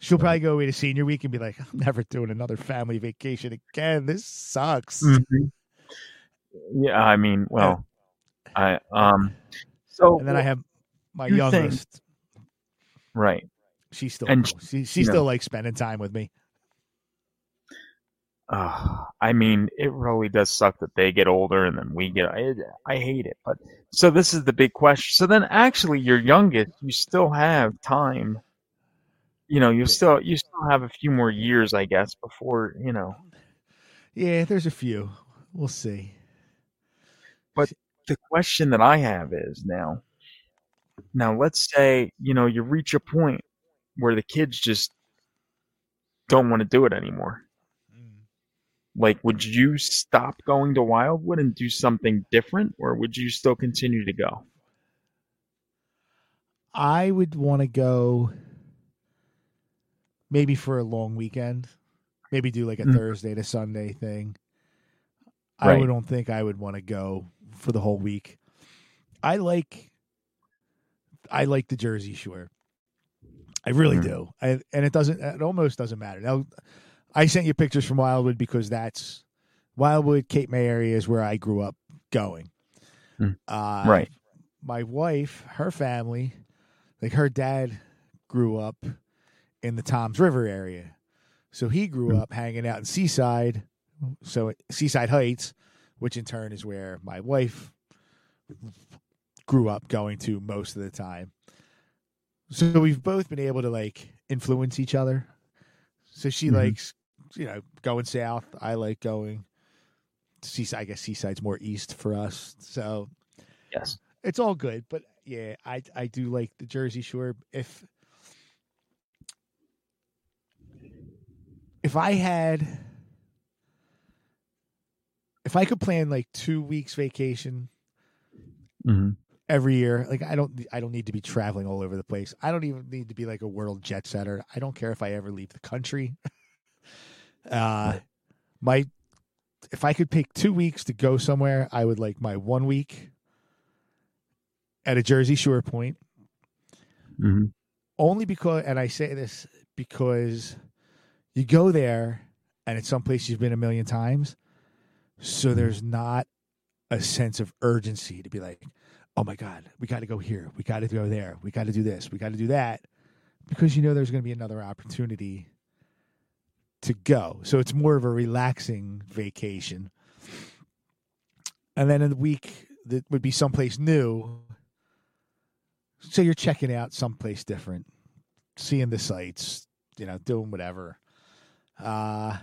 She'll right. probably go away to senior week and be like, "I'm never doing another family vacation again. This sucks." Mm-hmm. Yeah, I mean, well, I um, so and then well, I have my youngest, thing. right. She still and, she she still know, likes spending time with me. Uh, I mean, it really does suck that they get older and then we get. I, I hate it, but so this is the big question. So then, actually, your youngest, you still have time. You know, you still you still have a few more years, I guess, before you know. Yeah, there's a few. We'll see. But the question that I have is now. Now let's say you know you reach a point where the kids just don't want to do it anymore. Mm. Like, would you stop going to Wildwood and do something different, or would you still continue to go? I would want to go maybe for a long weekend, maybe do like a mm. Thursday to Sunday thing. Right. I don't think I would want to go for the whole week. I like, I like the Jersey Shore. I really mm-hmm. do. I, and it doesn't, it almost doesn't matter. Now, I sent you pictures from Wildwood because that's Wildwood, Cape May area is where I grew up going. Mm. Uh, right. My wife, her family, like her dad grew up in the Toms River area. So he grew mm. up hanging out in Seaside. So Seaside Heights, which in turn is where my wife grew up going to most of the time. So we've both been able to, like, influence each other. So she mm-hmm. likes, you know, going south. I like going to Seaside. I guess Seaside's more east for us. So yes, it's all good. But, yeah, I I do like the Jersey Shore. If if I had – if I could plan, like, two weeks vacation mm-hmm. – every year, like I don't, I don't need to be traveling all over the place. I don't even need to be like a world jet setter. I don't care if I ever leave the country. uh, my, if I could pick two weeks to go somewhere, I would like my one week at a Jersey Shore point. Mm-hmm. Only because, and I say this because you go there and it's someplace you've been a million times, so there's not a sense of urgency to be like, oh my God, we got to go here. We got to go there. We got to do this. We got to do that, because you know there's going to be another opportunity to go. So it's more of a relaxing vacation. And then in the week, that would be someplace new. So you're checking out someplace different, seeing the sights, you know, doing whatever. Uh,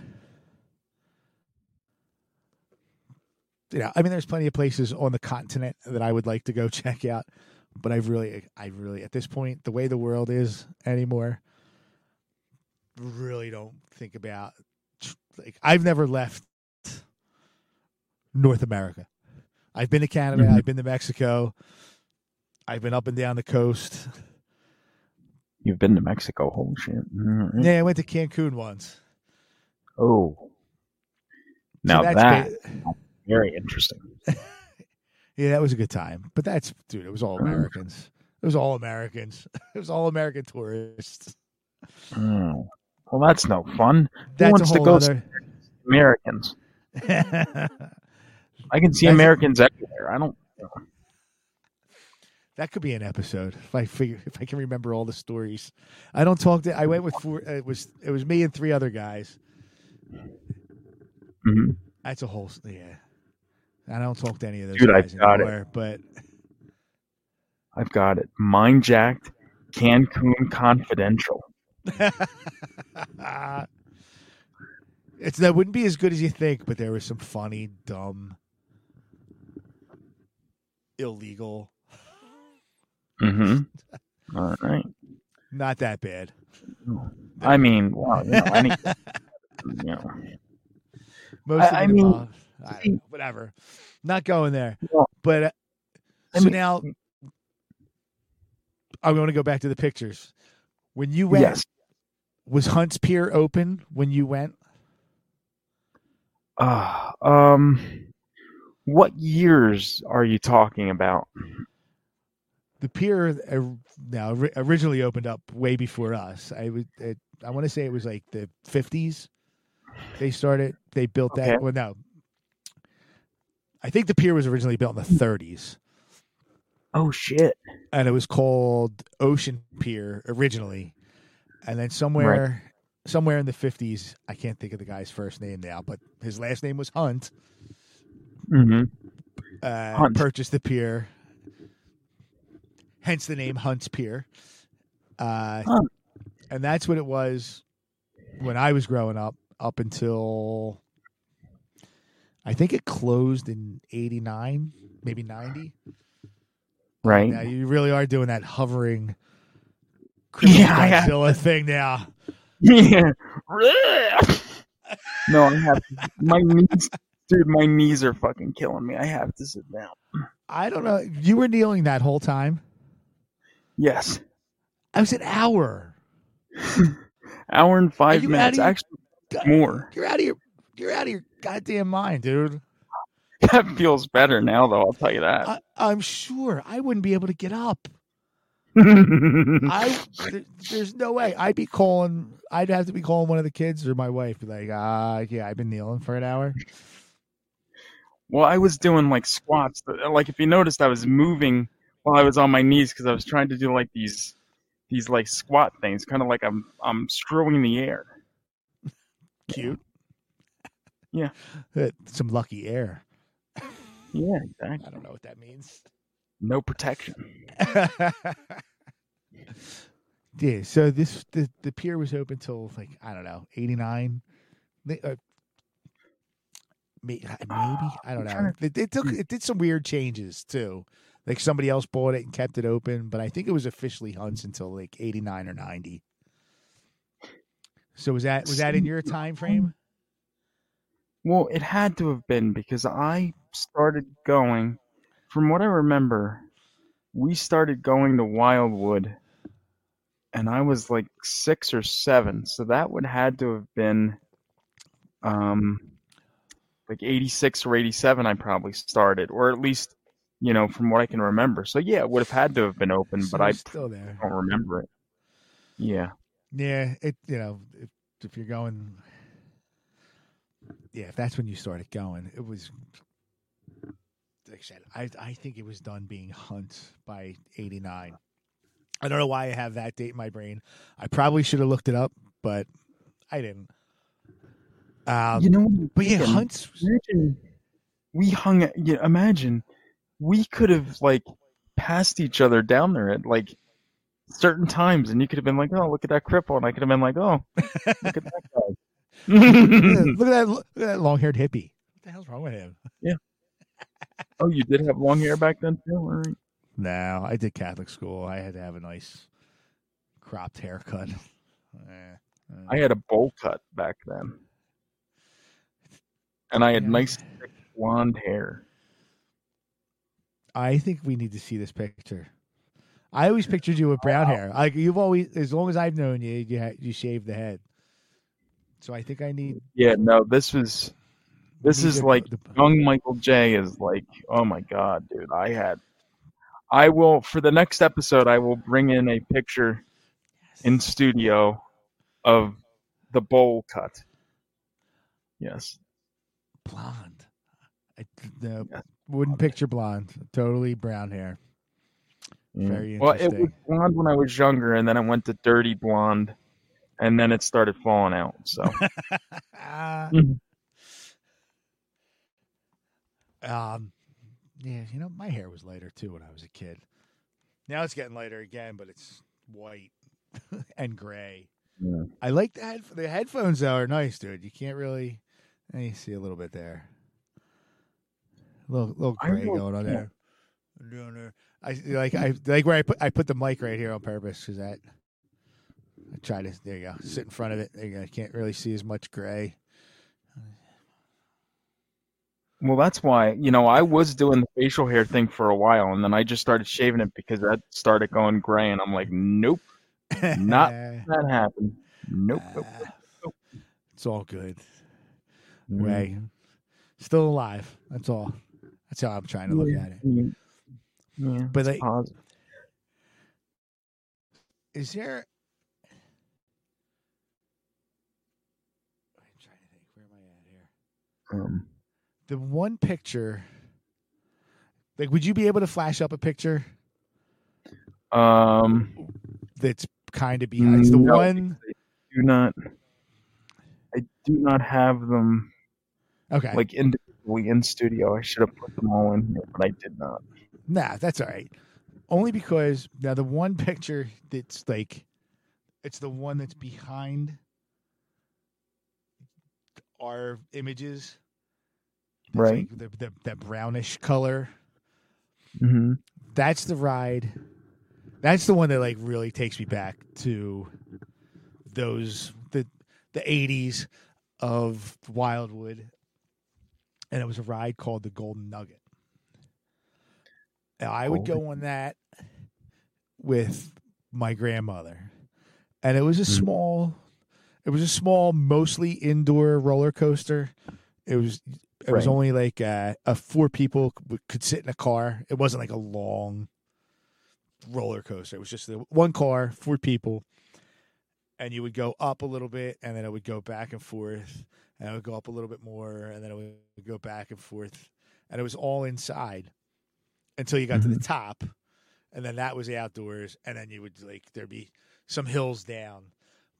You know, I mean, there's plenty of places on the continent that I would like to go check out, but I've really, I really, at this point, the way the world is anymore, really don't think about, like, I've never left North America. I've been to Canada. Mm-hmm. I've been to Mexico. I've been up and down the coast. You've been to Mexico. Holy shit. Mm-hmm. Yeah. I went to Cancun once. Oh, now so that. Ba- Very interesting. Yeah, that was a good time. But that's, dude, it was all Americans. It was all Americans. It was all American tourists. Oh, well, that's no fun. That's Who wants a whole to go other... Americans. I can see that's... Americans everywhere. I don't know. That could be an episode if I figure if I can remember all the stories. I don't talk to. I went with four. It was it was me and three other guys. Mm-hmm. That's a whole yeah. I don't talk to any of those Dude, guys I've got anymore. It. But I've got it. Mind Jacked, Cancun Confidential. It's that wouldn't be as good as you think, but there was some funny, dumb, illegal. Mm-hmm. All right. Not that bad. I mean, well, you know, any, you know. Most I, of I mean, involved, I don't know, whatever. Not going there. Well, but uh, so mean, now I'm going to go back to the pictures. When you went, yes. Was Hunt's Pier open when you went? Uh, um, what years are you talking about? The pier now originally opened up way before us. I would, it, I want to say it was like the fifties. They started, they built that. Okay. Well, no, I think the pier was originally built in the thirties. Oh shit! And it was called Ocean Pier originally, and then somewhere, right. somewhere in the fifties, I can't think of the guy's first name now, but his last name was Hunt. Mm-hmm. Uh, Hunt. Purchased the pier. Hence the name Hunt's Pier. Uh, huh. And that's what it was when I was growing up, up until I think it closed in eighty-nine, maybe ninety. Right. Now you really are doing that hovering Christmas yeah, Godzilla have... thing now. Yeah. No, I have to. My knees, dude, my knees are fucking killing me. I have to sit down. I don't know. You were kneeling that whole time. Yes. I was an hour. Hour and five minutes. Your, Actually, more. You're out of your you're out of your goddamn mind, dude. That feels better now, though. I'll tell you that. I, I'm sure. I wouldn't be able to get up. I th- There's no way. I'd be calling. I'd have to be calling one of the kids or my wife. Be like, ah, uh, yeah, I've been kneeling for an hour. Well, I was doing, like, squats. Like, if you noticed, I was moving while I was on my knees because I was trying to do like these, these like squat things, kind of like I'm I'm screwing the air. Cute. Yeah. Some lucky air. Yeah, exactly. I don't know what that means. No protection. Yeah. So this the, the pier was open till like I don't know eighty-nine. Uh, maybe I don't know. It, it took it did some weird changes too. Like somebody else bought it and kept it open, but I think it was officially Hunt's until like eighty-nine or ninety. So was that was that in your time frame? Well, it had to have been because I started going. From what I remember, we started going to Wildwood, and I was like six or seven. So that would had to have been, um, like eighty-six or eighty-seven. I probably started, or at least. You know, from what I can remember. So, yeah, it would have had to have been open, so but I still there. Don't remember it. Yeah. Yeah, it. You know, if, if you're going... Yeah, if that's when you started going, it was... Like I said, I, I think it was done being Hunt by eighty-nine. I don't know why I have that date in my brain. I probably should have looked it up, but I didn't. Um, you know, but yeah, Hunt's... Imagine, we hung... At, yeah, imagine... We could have like passed each other down there at like certain times, and you could have been like, "Oh, look at that cripple," and I could have been like, "Oh, look at that guy, look at that, look at that long-haired hippie. What the hell's wrong with him?" Yeah. Oh, you did have long hair back then too, right? No, I did Catholic school. I had to have a nice cropped haircut. I had a bowl cut back then, and I had yeah. nice thick blonde hair. I think we need to see this picture. I always pictured you with brown wow. hair. Like you've always, as long as I've known you, you, ha- you shaved the head. So I think I need. Yeah, no, this was, this is the, like the, young Michael J is like, oh my God, dude, I had, I will, for the next episode, I will bring in a picture yes. in studio of the bowl cut. Yes. Blonde. I, the, yeah. Wouldn't picture blonde, totally brown hair. Very well, it was blonde when I was younger, and then I went to dirty blonde, and then it started falling out. So, um, yeah, you know, my hair was lighter too when I was a kid. Now it's getting lighter again, but it's white and gray. Yeah. I like the head- the headphones though are nice, dude. You can't really, eh, you see a little bit there, a little little gray going on there. Doing there. I like I like where I put I put the mic right here on purpose because that I try to there you go sit in front of it there you go I can't really see as much gray. Well, that's why you know I was doing the facial hair thing for a while and then I just started shaving it because that started going gray and I'm like nope, not that happened. Nope, nope, nope, nope. It's all good. Mm. Ray, still alive. That's all. That's how I'm trying to look yeah. at it. Yeah, but like, positive. Is there? I'm trying to think. Where am I at here? Um, the one picture. Like, would you be able to flash up a picture? Um, that's kind of behind it's the no, one. I do not. I do not have them. Okay. Like individually in studio, I should have put them all in here, but I did not. Nah, that's all right. Only because now the one picture that's like, it's the one that's behind our images, that's right? Like the, the the brownish color. Mm-hmm. That's the ride. That's the one that like really takes me back to those the the eighties of Wildwood, and it was a ride called the Golden Nugget. Now, I would go on that with my grandmother, and it was a small, it was a small, mostly indoor roller coaster. It was, it right. was only like a, a four people could sit in a car. It wasn't like a long roller coaster. It was just the one car, four people, and you would go up a little bit, and then it would go back and forth, and it would go up a little bit more, and then it would go back and forth, and it was all inside. Until you got mm-hmm. to the top, and then that was the outdoors, and then you would like there'd be some hills down,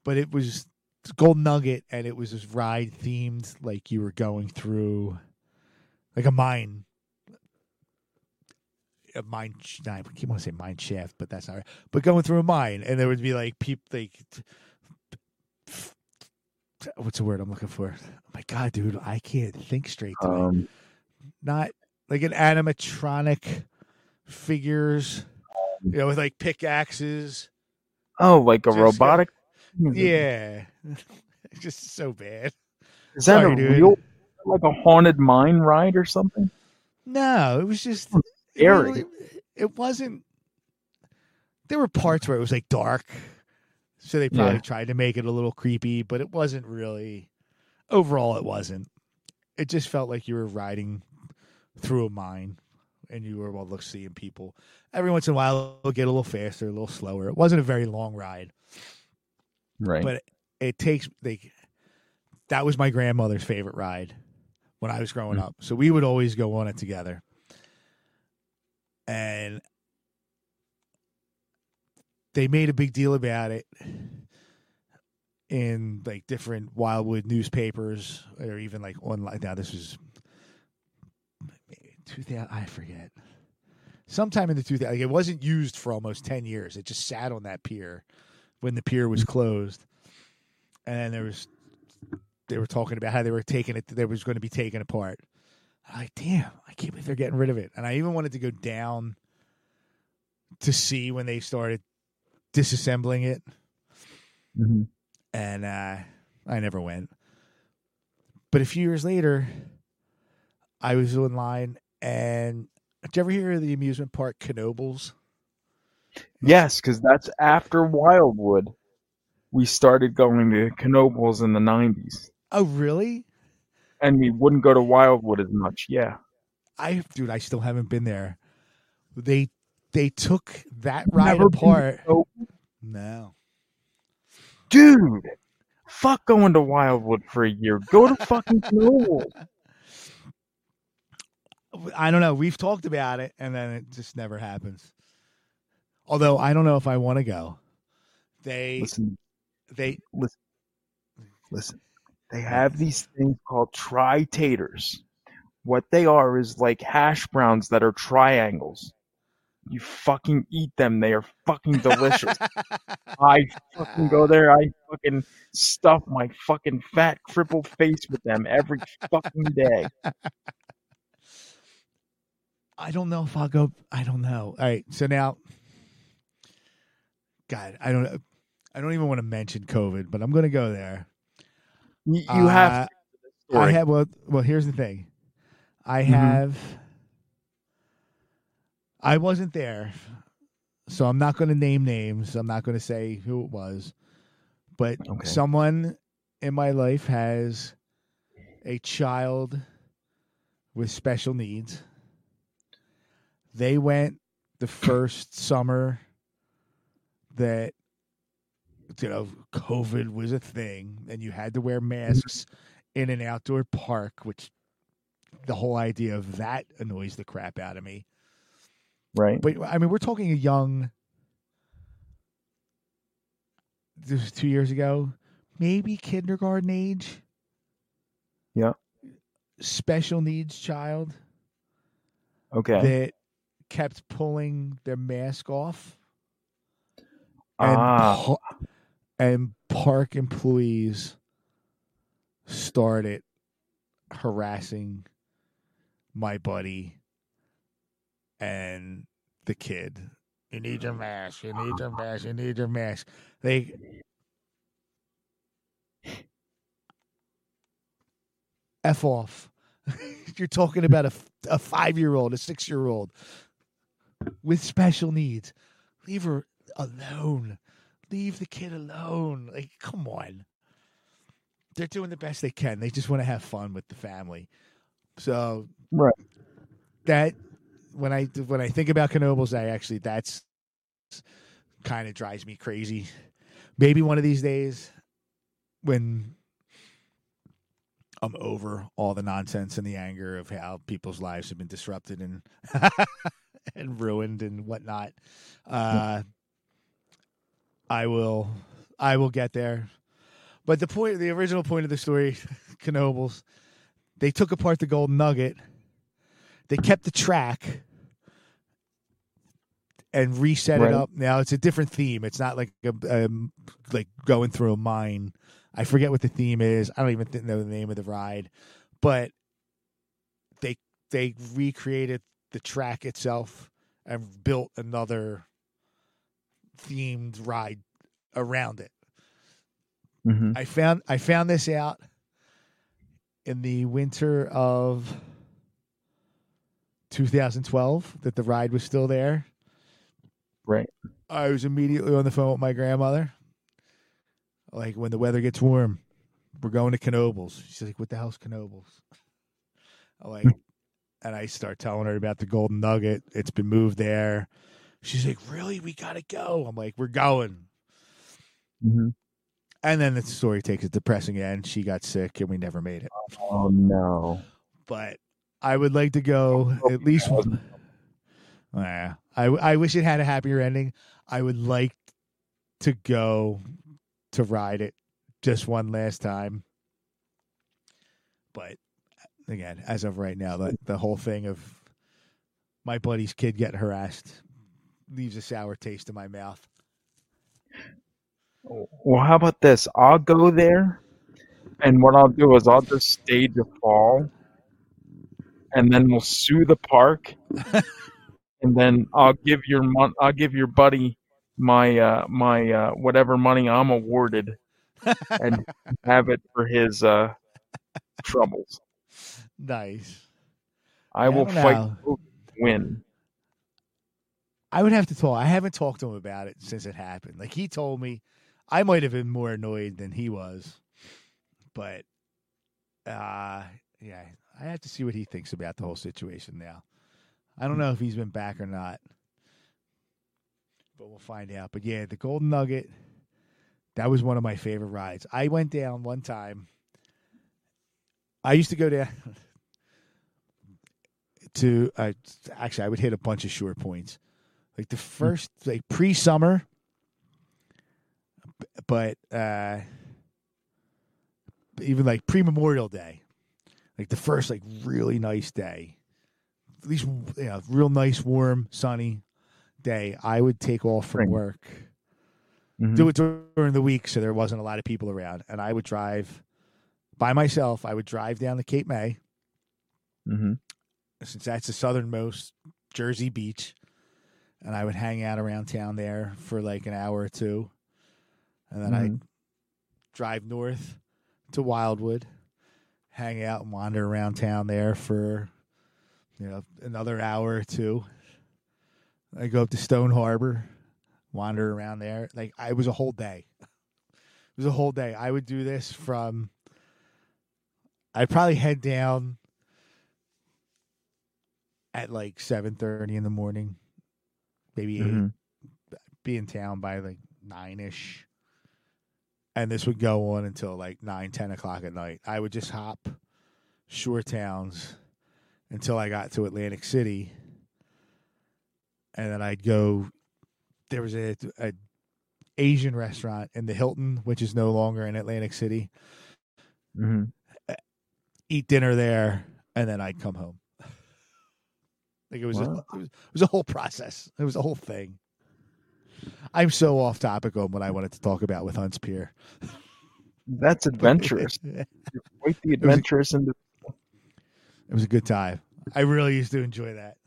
but it was Golden Nugget, and it was this ride themed, like you were going through like a mine, a mine. I keep wanting to say mine shaft, but that's not right. But going through a mine, and there would be like people like what's the word I'm looking for? Oh my god, dude, I can't think straight tonight. Um, not. Like an animatronic figures, you know, with like pickaxes. Oh, like a just robotic? Like, yeah. It's just so bad. Is that Sorry, a dude. real, like a haunted mine ride or something? No, it was just it scary. Really, it wasn't, there were parts where it was like dark. So they probably yeah. tried to make it a little creepy, but it wasn't really, overall, it wasn't. It just felt like you were riding through a mine, and you were well seeing people. Every once in a while, it'll get a little faster, a little slower. It wasn't a very long ride, right? But it, it takes like that was my grandmother's favorite ride when I was growing mm-hmm. up, so we would always go on it together. And they made a big deal about it in like different Wildwood newspapers, or even like online. Now this was. two thousand I forget. Sometime in the two thousands, like it wasn't used for almost ten years. It just sat on that pier when the pier was closed. And then there was, they were talking about how they were taking it, there was going to be taken apart. I'm like, damn, I can't believe they're getting rid of it. And I even wanted to go down to see when they started disassembling it. Mm-hmm. And uh, I never went. But a few years later, I was in line, and did you ever hear of the amusement park Knoebels? Yes, because that's after Wildwood. We started going to Knoebels in the nineties. Oh, really? And we wouldn't go to Wildwood as much, yeah. I dude, I still haven't been there. They they took that ride Never apart. No. Dude, fuck going to Wildwood for a year. Go to fucking Knoebels. I don't know. We've talked about it, and then it just never happens. Although I don't know if I want to go. They listen. They listen. Listen. They have these things called tri-taters. What they are is like hash browns that are triangles. You fucking eat them. They are fucking delicious. I fucking go there. I fucking stuff my fucking fat, crippled face with them every fucking day. I don't know if I'll go. I don't know. All right. So now, God, I don't, I don't even want to mention COVID, but I'm going to go there. You uh, have. To I have. Well, well, here's the thing. I mm-hmm. have. I wasn't there, so I'm not going to name names. I'm not going to say who it was, but okay. Someone in my life has a child with special needs. They went the first summer that, you know, COVID was a thing, and you had to wear masks in an outdoor park, which the whole idea of that annoys the crap out of me. Right. But I mean, we're talking a young, this was two years ago, maybe kindergarten age. Yeah. Special needs child. Okay. That kept pulling their mask off. And, ah. and park employees started harassing my buddy. And the kid, you need your mask, you need your mask, you need your mask. They, F off. You're talking about a, a five-year-old, a six-year-old with special needs. Leave her alone. Leave the kid alone. Like, come on. They're doing the best they can. They just want to have fun with the family. So, right. That... When I when I think about Knoebels, I actually that's kind of drives me crazy. Maybe one of these days, when I'm over all the nonsense and the anger of how people's lives have been disrupted and and ruined and whatnot, uh, I will I will get there. But the point, the original point of the story, Knoebels, they took apart the Golden Nugget. They kept the track and reset right. it up. Now it's a different theme. It's not like a, a, like going through a mine. I forget what the theme is. I don't even know the name of the ride, but they they recreated the track itself and built another themed ride around it. Mm-hmm. I found I found this out in the winter of two thousand twelve that the ride was still there. Right. I was immediately on the phone with my grandmother. Like, when the weather gets warm, we're going to Knoebels. She's like, what the hell's Knoebels? I'm like, and I start telling her about the Golden Nugget. It's been moved there. She's like, really? We got to go. I'm like, we're going. Mm-hmm. And then the story takes a depressing end. She got sick and we never made it. Oh, no. But I would like to go at least one. Uh, I, I wish it had a happier ending. I would like to go to ride it just one last time. But again, as of right now, the, the whole thing of my buddy's kid getting harassed leaves a sour taste in my mouth. Well, how about this? I'll go there, and what I'll do is I'll just stage a fall. And then we'll sue the park, and then I'll give your mon- I'll give your buddy my uh, my uh, whatever money I'm awarded, and have it for his uh, troubles. Nice. I, I will fight to win. I would have to talk. I haven't talked to him about it since it happened. Like, he told me, I might have been more annoyed than he was, but uh, yeah. I have to see what he thinks about the whole situation now. I don't know if he's been back or not, but we'll find out. But yeah, the Golden Nugget, that was one of my favorite rides. I went down one time. I used to go down to, uh, actually, I would hit a bunch of short points. like the first, like pre-summer, but uh, even like pre-Memorial Day, like the first like really nice day, at least you know, real nice, warm, sunny day, I would take off from Spring. work, mm-hmm. do it during the week so there wasn't a lot of people around, and I would drive by myself. I would drive down to Cape May, mm-hmm. since that's the southernmost Jersey beach, and I would hang out around town there for like an hour or two, and then mm-hmm. I'd drive north to Wildwood, hang out and wander around town there for you know another hour or two. I'd go up to Stone Harbor, wander around there. Like I it was a whole day. It was a whole day. I would do this from. I'd probably head down at like seven thirty in the morning, maybe eight. Mm-hmm. Be in town by like nine ish. And this would go on until like nine, ten o'clock at night. I would just hop shore towns until I got to Atlantic City, and then I'd go. There was a, a Asian restaurant in the Hilton, which is no longer in Atlantic City. Mm-hmm. Eat dinner there, and then I'd come home. Like it was, wow. a, it was, it was a whole process. It was a whole thing. I'm so off topic on what I wanted to talk about with Hunt's Pier. That's adventurous. You're quite the adventurous it was, individual. It was a good time. I really used to enjoy that.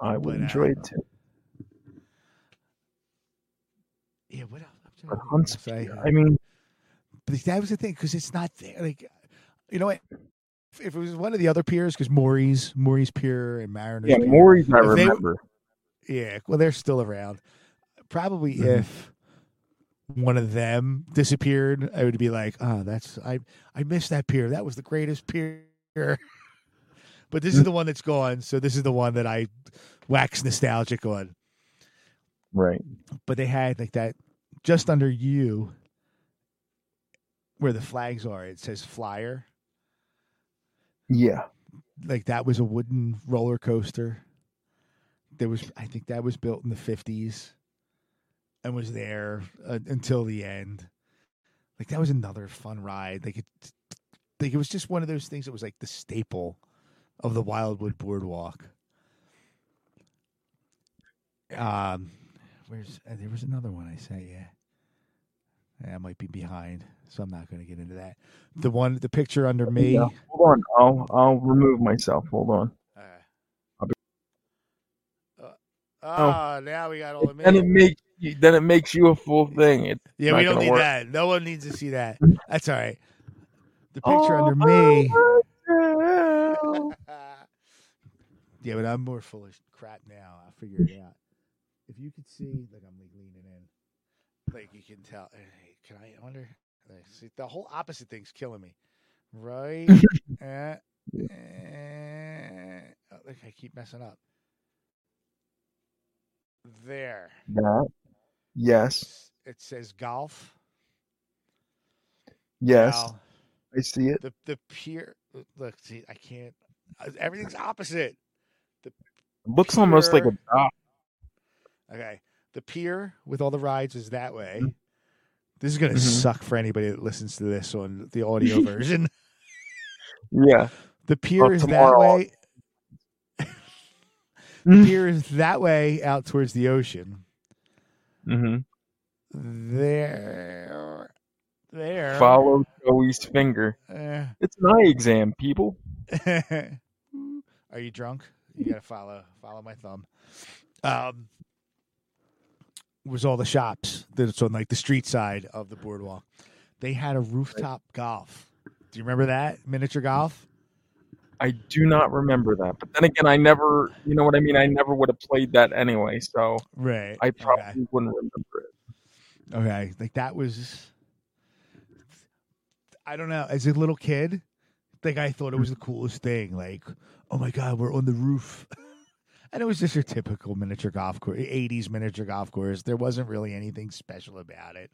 I would but, enjoy uh, it too. Yeah, what else? I'm Hunt's Pier. I, I mean, but that was the thing because it's not there. Like, you know what? If, if it was one of the other piers, because Maury's, Maury's Pier and Mariner's. Yeah, Pier, Maury's I remember. They, Yeah, well, they're still around. Probably mm-hmm. if one of them disappeared, I would be like, "Oh, that's I. I miss that pier. That was the greatest pier." But this is the one that's gone, so this is the one that I wax nostalgic on. Right. But they had like that just under you, where the flags are. It says Flyer. Yeah, like that was a wooden roller coaster. There was, I think that was built in the fifties and was there uh, until the end. Like that was another fun ride. Like it, like it was just one of those things that was like the staple of the Wildwood Boardwalk. Um, where's, uh, there was another one I say, yeah. yeah. I might be behind, so I'm not going to get into that. The one, the picture under me. Yeah. Hold on. I'll, I'll remove myself. Hold on. Oh, oh, now we got all the minutes. And it makes you, then it makes you a full thing. It's yeah, we don't need work. That. No one needs to see that. That's all right. The picture oh, under me. Yeah, but I'm more full of crap now. I'll figure it out. If you could see, like I'm like leaning in, like you can tell. Hey, can I, I wonder? Like, see, the whole opposite thing's killing me. Right? uh, uh, oh, look, I keep messing up. There. Yeah. Yes. It says golf. Yes. Now, I see it. The the pier. Look, see, I can't. Everything's opposite. The it looks pier, almost like a dock. Okay. The pier with all the rides is that way. Mm-hmm. This is going to mm-hmm. suck for anybody that listens to this on the audio version. Yeah. The pier well, is tomorrow. That way. The pier is that way out towards the ocean. Mm-hmm. There. There. Follow Joey's finger. Uh, it's an eye exam, people. Are you drunk? You got to follow follow my thumb. Um, was all the shops that's on like the street side of the boardwalk. They had a rooftop right. golf. Do you remember that? Miniature golf? I do not remember that. But then again, I never, you know what I mean? I never would have played that anyway. So right. I probably okay. wouldn't remember it. Okay. Like that was, I don't know. As a little kid, like I thought it was the coolest thing. Like, oh my God, we're on the roof. And it was just your typical miniature golf course, eighties miniature golf course. There wasn't really anything special about it.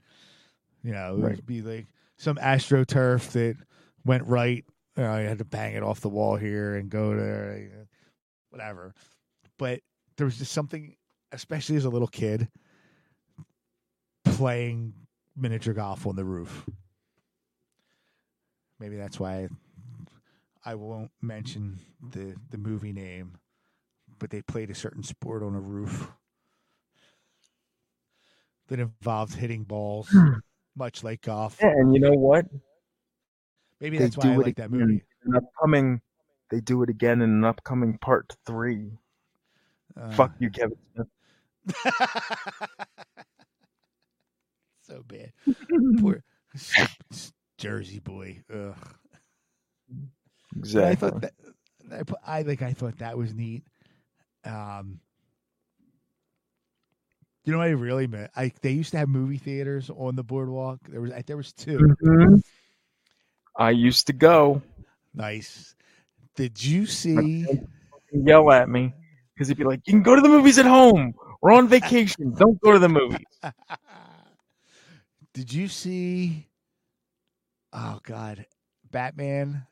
You know, it right. would be like some AstroTurf that went right. You know, you had to bang it off the wall here and go to whatever. but there was just something, especially as a little kid, playing miniature golf on the roof. Maybe that's why I won't mention the, the movie name, but they played a certain sport on a roof that involved hitting balls, much like golf. Yeah, and you know what? Maybe that's why I like that movie. An upcoming, they do it again in an upcoming part three. Uh, Fuck you, Kevin Smith. So bad. Poor Jersey boy. Ugh. Exactly. I thought that, I like. I thought that was neat. Um, you know, what I really meant. I they used to have movie theaters on the boardwalk. There was there was two. Mm-hmm. I used to go. Nice. Did you see? Yell at me because he'd be like, "You can go to the movies at home. We're on vacation. Don't go to the movies." Did you see? Oh God, Batman.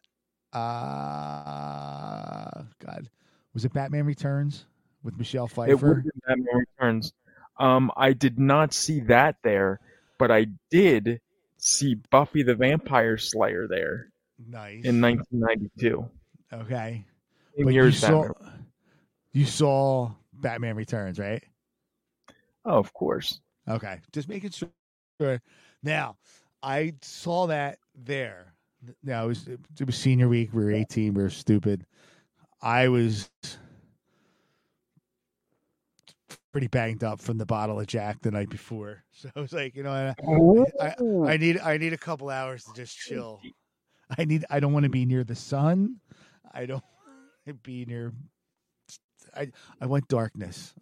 Uh God, was it Batman Returns with Michelle Pfeiffer? It was Batman Returns. Um, I did not see that there, but I did see Buffy the Vampire Slayer there. Nice. In nineteen ninety-two. Okay. But you saw, you saw Batman Returns, right? Oh, of course. Okay, just making sure. Now, I saw that there. No, it was, it was senior week. We were eighteen. We were stupid. I was pretty banged up from the bottle of Jack the night before, so I was like, you know, I, I, I need I need a couple hours to just chill. I need. I don't want to be near the sun. I don't want to be near. I I want darkness.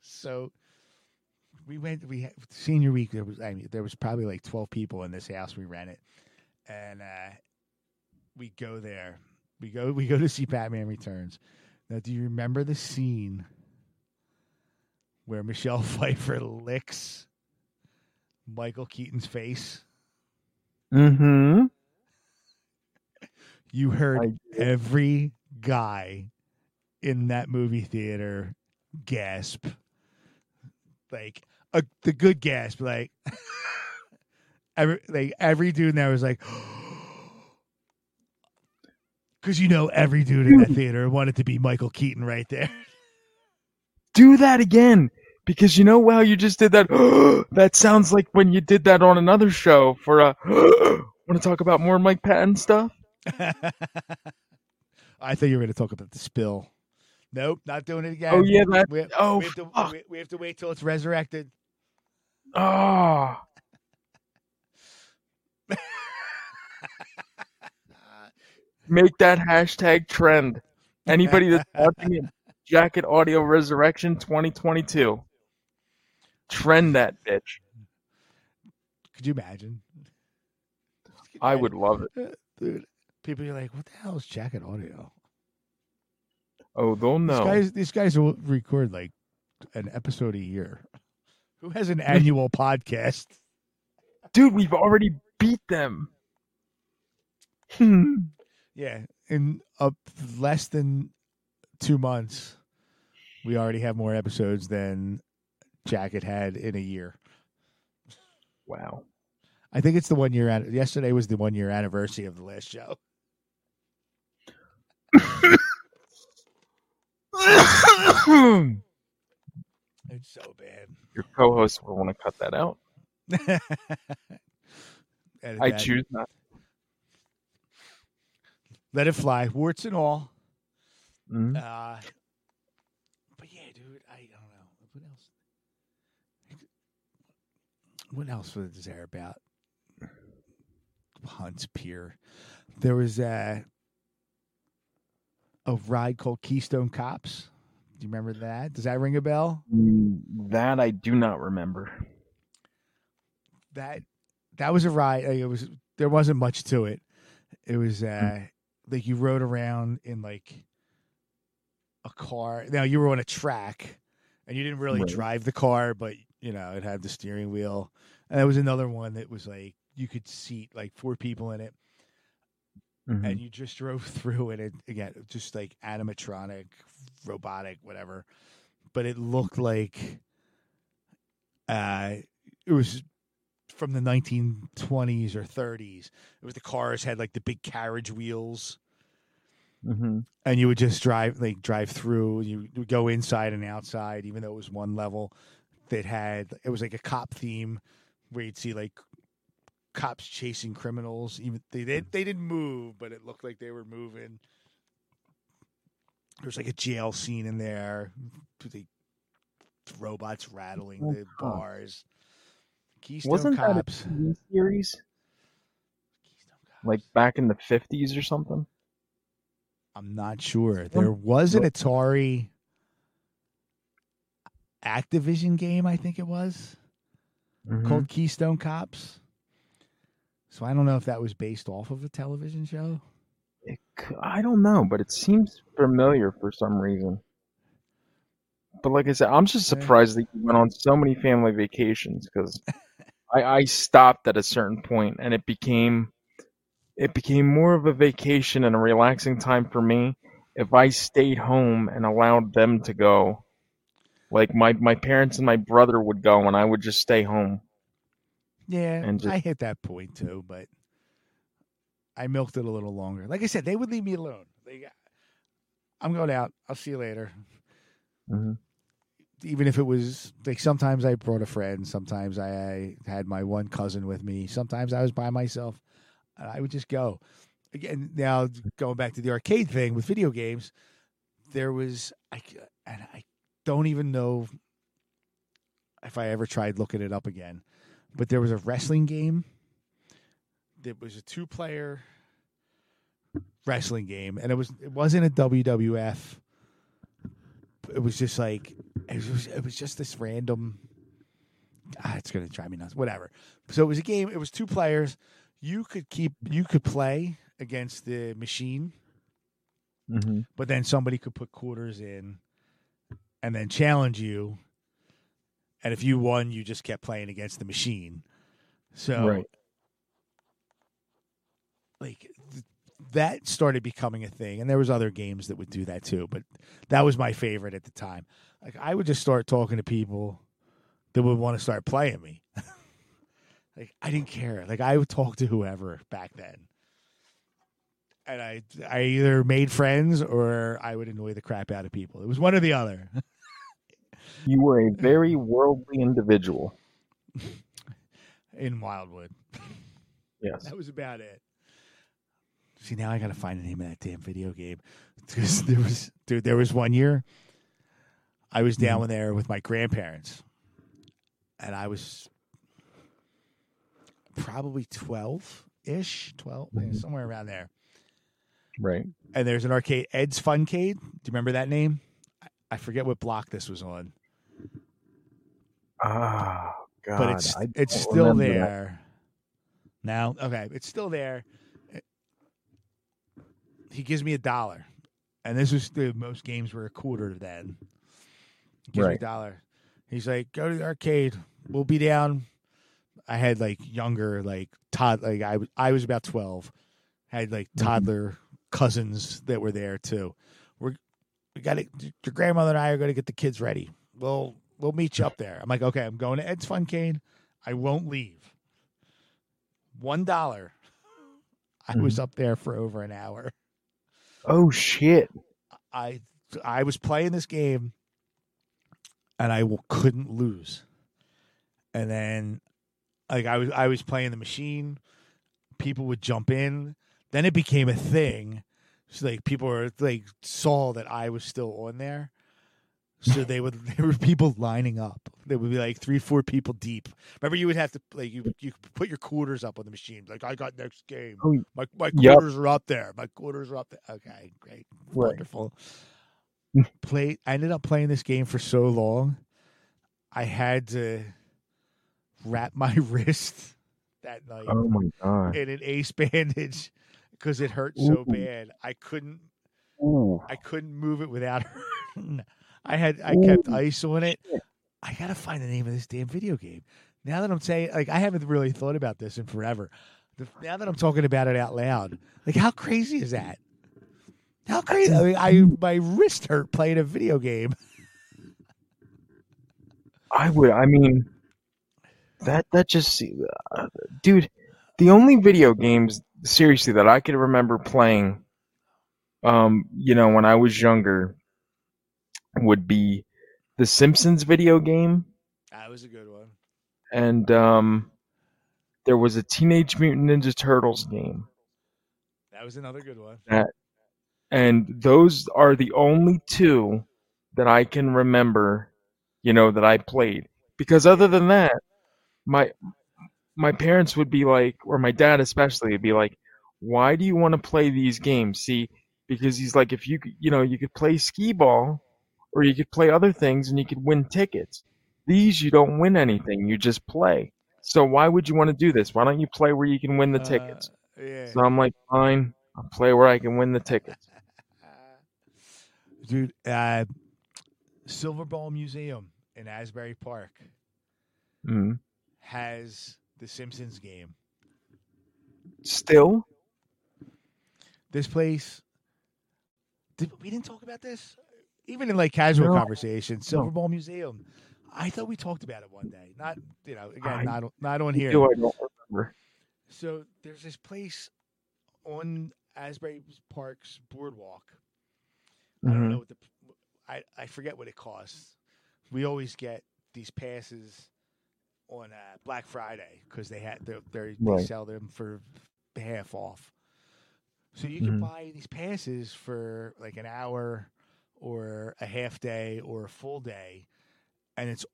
So we went. We had, senior week. There was I mean, there was probably like twelve people in this house. We ran it. And uh, we go there. We go. We go to see Batman Returns. Now, do you remember the scene where Michelle Pfeiffer licks Michael Keaton's face? Mm-hmm. You heard every guy in that movie theater gasp, like a, the good gasp, like. Every, like every dude in there was like, because you know every dude in that theater wanted to be Michael Keaton right there. Do that again, because you know how you just did that. That sounds like when you did that on another show for a. Want to talk about more Mike Patton stuff? I thought you were going to talk about the spill. Nope, not doing it again. Oh yeah, that, we have, oh we have, to, we, we have to wait till it's resurrected. Ah. Oh. Make that hashtag trend. Anybody that's watching it, Jacket Audio Resurrection twenty twenty-two. Trend that bitch. Could you imagine? I would love it. Dude, people are like, what the hell is Jacket Audio? Oh, they'll know. These guys, these guys will record like an episode a year. Who has an annual podcast? Dude, we've already beat them. Hmm. Yeah, in uh, less than two months, we already have more episodes than Jacket had in a year. Wow. I think it's the one year. Yesterday was the one year anniversary of the last show. It's so bad. Your co-host will want to cut that out. I that. choose not. Let it fly, warts and all. Mm-hmm. Uh, but yeah, dude, I don't know what else. What else was there about Hunt's Pier? There was a a ride called Keystone Cops. Do you remember that? Does that ring a bell? That I do not remember. That that was a ride. Like, it was there wasn't much to it. It was. Uh, mm-hmm. Like you rode around in like a car. Now you were on a track and you didn't really right. drive the car, but you know, it had the steering wheel. And there was another one that was like, you could seat like four people in it. mm-hmm. and you just drove through it, it again, just like animatronic, robotic, whatever. But it looked like uh, it was from the nineteen twenties or thirties. It was the cars had like the big carriage wheels. Mm-hmm. And you would just drive, like drive through. You would go inside and outside, even though it was one level. That had it was like a cop theme, where you'd see like cops chasing criminals. Even they they, they didn't move, but it looked like they were moving. There was like a jail scene in there. The robots rattling oh, the God. bars. Keystone Wasn't Cops. That a T V series? Keystone Cops. Like back in the fifties or something. I'm not sure. There was an Atari Activision game, I think it was, mm-hmm. called Keystone Cops. So I don't know if that was based off of a television show. It, I don't know, but it seems familiar for some reason. But like I said, I'm just surprised that you went on so many family vacations, because I, I stopped at a certain point, and it became... It became more of a vacation and a relaxing time for me if I stayed home and allowed them to go. Like my, my parents and my brother would go, and I would just stay home. Yeah, and just... I hit that point too, but I milked it a little longer. Like I said, they would leave me alone. Like, I'm going out. I'll see you later. Mm-hmm. Even if it was like sometimes I brought a friend, sometimes I had my one cousin with me, sometimes I was by myself. I would just go. Again, now going back to the arcade thing with video games, there was, I, and I don't even know if I ever tried looking it up again, but there was a wrestling game that was a two-player wrestling game, and it was it wasn't a W W F. It was just like it was it was just this random. Ah, it's gonna drive me nuts. Whatever. So it was a game. It was two players. You could keep, you could play against the machine, mm-hmm. but then somebody could put quarters in, and then challenge you. And if you won, you just kept playing against the machine. So, right. like th- that started becoming a thing, and there was other games that would do that too. But that was my favorite at the time. Like I would just start talking to people that would want to start playing me. Like, I didn't care. Like, I would talk to whoever back then. And I I either made friends or I would annoy the crap out of people. It was one or the other. You were a very worldly individual. In Wildwood. Yes. That was about it. See, now I got to find the name of that damn video game. Because there was, dude, there was one year I was down mm-hmm. there with my grandparents. And I was... probably twelve-ish, twelve, mm-hmm. somewhere around there. Right. And there's an arcade, Ed's Funcade. Do you remember that name? I forget what block this was on. Ah, oh, God. But it's, it's still there. That. Now, okay, it's still there. It, he gives me a dollar. And this was the most games were a quarter then. He gives right. me a dollar. He's like, go to the arcade. We'll be down. I had like younger, like Todd, like I was, I was about twelve. I had like toddler mm-hmm. cousins that were there too. We're, we got it. Your grandmother and I are going to get the kids ready. We'll, we'll meet you up there. I'm like, okay, I'm going to Ed's Funcade. I won't leave. One dollar. Mm-hmm. I was up there for over an hour. Oh shit. I, I was playing this game and I couldn't lose. And then, Like I was, I was playing the machine. People would jump in. Then it became a thing. So like people were like saw that I was still on there. So they would. There were people lining up. There would be like three, four people deep. Remember, you would have to like you you put your quarters up on the machine. Like I got next game. My my quarters yep. are up there. My quarters are up there. Okay, great, right. wonderful. Play. I ended up playing this game for so long. I had to wrap my wrist that night oh my God. in an ace bandage because it hurt so Ooh. bad. I couldn't Ooh. I couldn't move it without hurting. I had I Ooh. kept ice on it. I gotta find the name of this damn video game. Now that I'm saying, like, I haven't really thought about this in forever. The, now that I'm talking about it out loud, like how crazy is that? How crazy! I mean, I my wrist hurt playing a video game. I would. I mean, that that just, uh, dude. The only video games, seriously, that I could remember playing, um, you know, when I was younger, would be the Simpsons video game. That was a good one. And um, there was a Teenage Mutant Ninja Turtles game. That was another good one. That, and those are the only two that I can remember, you know, that I played. Because other than that, my... my parents would be like, or my dad especially, would be like, why do you want to play these games? See, because he's like, if you, you know, you could play skee-ball or you could play other things and you could win tickets. These, you don't win anything. You just play. So why would you want to do this? Why don't you play where you can win the tickets? Uh, yeah. So I'm like, fine, I'll play where I can win the tickets. Dude, uh, Silver Ball Museum in Asbury Park mm-hmm. has... the Simpsons game. Still? This place... Did, we didn't talk about this? Even in like casual no. conversations. Silver no. Ball Museum. I thought we talked about it one day. Not, you know, again, I, not, not on here. I don't remember. So there's this place on Asbury Park's boardwalk. Mm-hmm. I don't know what the... I, I forget what it costs. We always get these passes... on uh, Black Friday because they had they right. sell them for half off. So you can mm-hmm. buy these passes for like an hour or a half day or a full day, and it's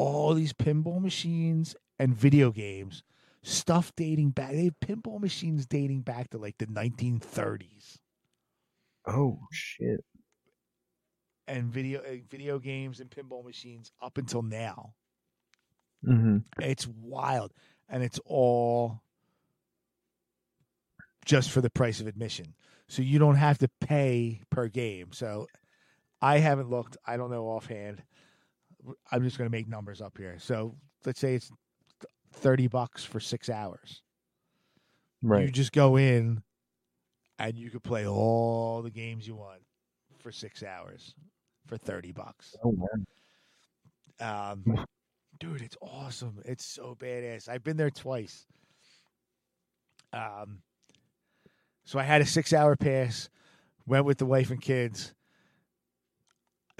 all these pinball machines and video games, stuff dating back. They have pinball machines dating back to like the nineteen thirties. Oh, shit. And video video games and pinball machines up until now. Mm-hmm. It's wild, and it's all just for the price of admission. So you don't have to pay per game. So I haven't looked. I don't know offhand. I'm just going to make numbers up here. So let's say it's thirty bucks for six hours. Right. You just go in, and you could play all the games you want for six hours for thirty bucks. Oh, man. Um. Dude, it's awesome. It's so badass. I've been there twice. Um, so I had a six-hour pass, went with the wife and kids.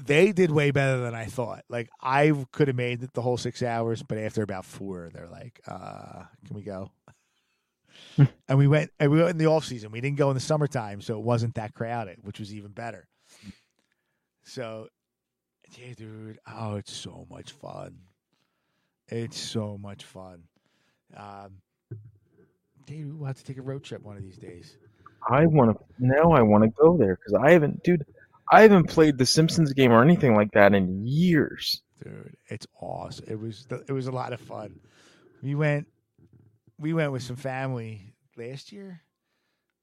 They did way better than I thought. Like, I could have made it the whole six hours, but after about four, they're like, uh, can we go? and we went and we went in the off-season. We didn't go in the summertime, so it wasn't that crowded, which was even better. So, yeah, dude, oh, it's so much fun. It's so much fun. Um, dude, we'll have to take a road trip one of these days. I want to, now I want to go there because I haven't, dude, I haven't played the Simpsons game or anything like that in years. Dude, it's awesome. It was, it was a lot of fun. We went, we went with some family last year,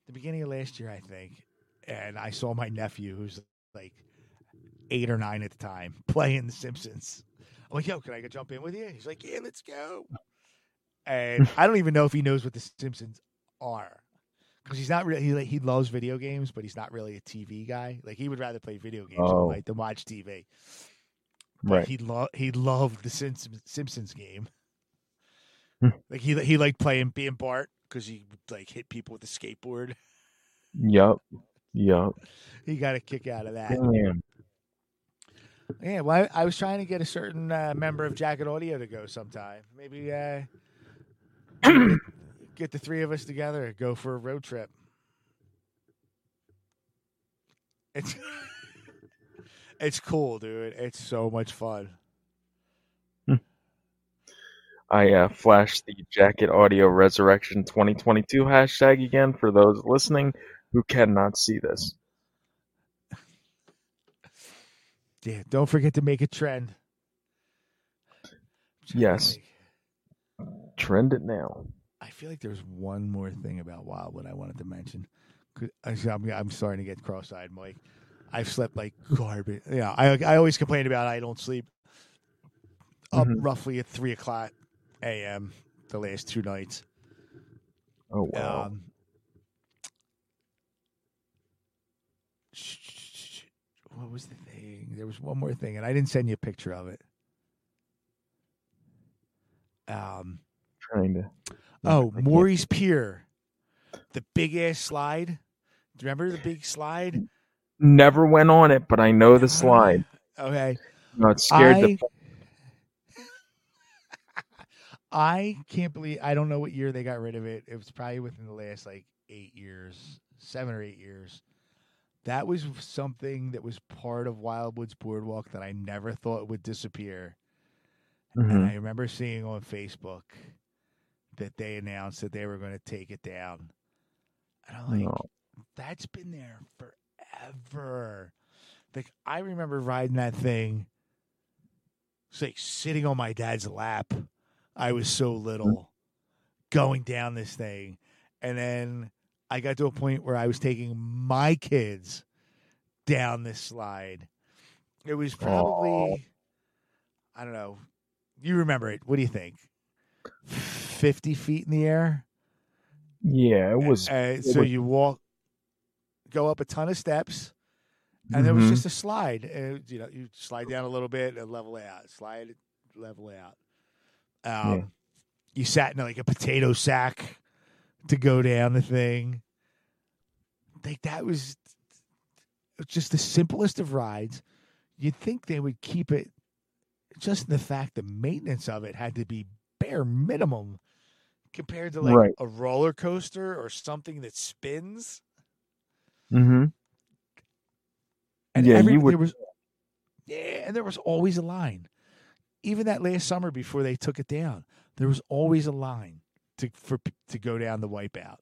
the beginning of last year, I think. And I saw my nephew who's like eight or nine at the time playing the Simpsons. I'm like, yo, can I go jump in with you? He's like, yeah, let's go. And I don't even know if he knows what the Simpsons are, because he's not really. He, like, he loves video games, but he's not really a T V guy. Like he would rather play video games oh. all night than watch T V. But right. He lo- he loved the Simpsons, Simpsons game. like he he liked playing being Bart because he like hit people with a skateboard. Yep. Yep. He got a kick out of that. Damn. Yeah, well, I, I was trying to get a certain uh, member of Jacket Audio to go sometime. Maybe uh, get, get the three of us together and go for a road trip. It's it's cool, dude. It's so much fun. I uh, flashed the Jacket Audio Resurrection twenty twenty-two hashtag again for those listening who cannot see this. Yeah, don't forget to make a trend. Yes. Make... trend it now. I feel like there's one more thing about Wildwood I wanted to mention. I'm, I'm starting to get cross-eyed, Mike. I've slept like garbage. Yeah, I I always complain about I don't sleep up mm-hmm. roughly at three o'clock a m the last two nights. Oh, wow. Um, what was the thing? There was one more thing, and I didn't send you a picture of it. Um, Trying to. Oh, Maury's Pier. The big-ass slide. Do you remember the big slide? Never went on it, but I know the slide. Okay. No, it scared I, the... I can't believe... I don't know what year they got rid of it. It was probably within the last, like, eight years, seven or eight years. That was something that was part of Wildwood's Boardwalk that I never thought would disappear. Mm-hmm. And I remember seeing on Facebook that they announced that they were going to take it down. And I'm like, no. That's been there forever. Like, I remember riding that thing. It's like sitting on my dad's lap. I was so little going down this thing. And then I got to a point where I was taking my kids down this slide. It was probably, oh. I don't know. You remember it. What do you think? fifty feet in the air? Yeah, it was. Uh, so you walk, go up a ton of steps, and mm-hmm. there was just a slide. And, you know, you slide down a little bit and level out, slide, level out. Um, yeah. You sat in like a potato sack to go down the thing. Like that was just the simplest of rides. You'd think they would keep it. Just the fact the maintenance of it had to be bare minimum compared to like right. a roller coaster or something that spins. Mm-hmm. And yeah, every, you would... there was, yeah, and there was always a line. Even that last summer before they took it down, there was always a line to for to go down the Wipeout.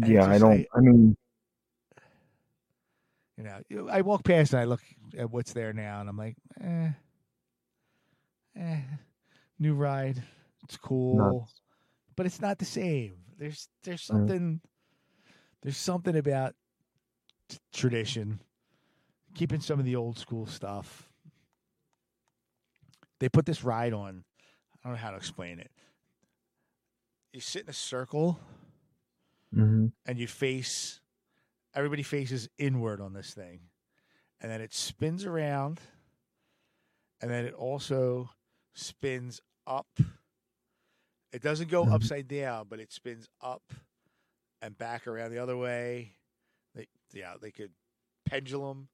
And yeah, I don't. Like, I mean. You know, I walk past and I look at what's there now, and I'm like, eh, eh, new ride, it's cool, nuts. But it's not the same. There's there's something, yeah. there's something about t- tradition, keeping some of the old school stuff. They put this ride on. I don't know how to explain it. You sit in a circle, mm-hmm. and you face. Everybody faces inward on this thing. And then it spins around. And then it also spins up. It doesn't go mm-hmm. upside down, but it spins up and back around the other way. They, yeah, they could pendulum.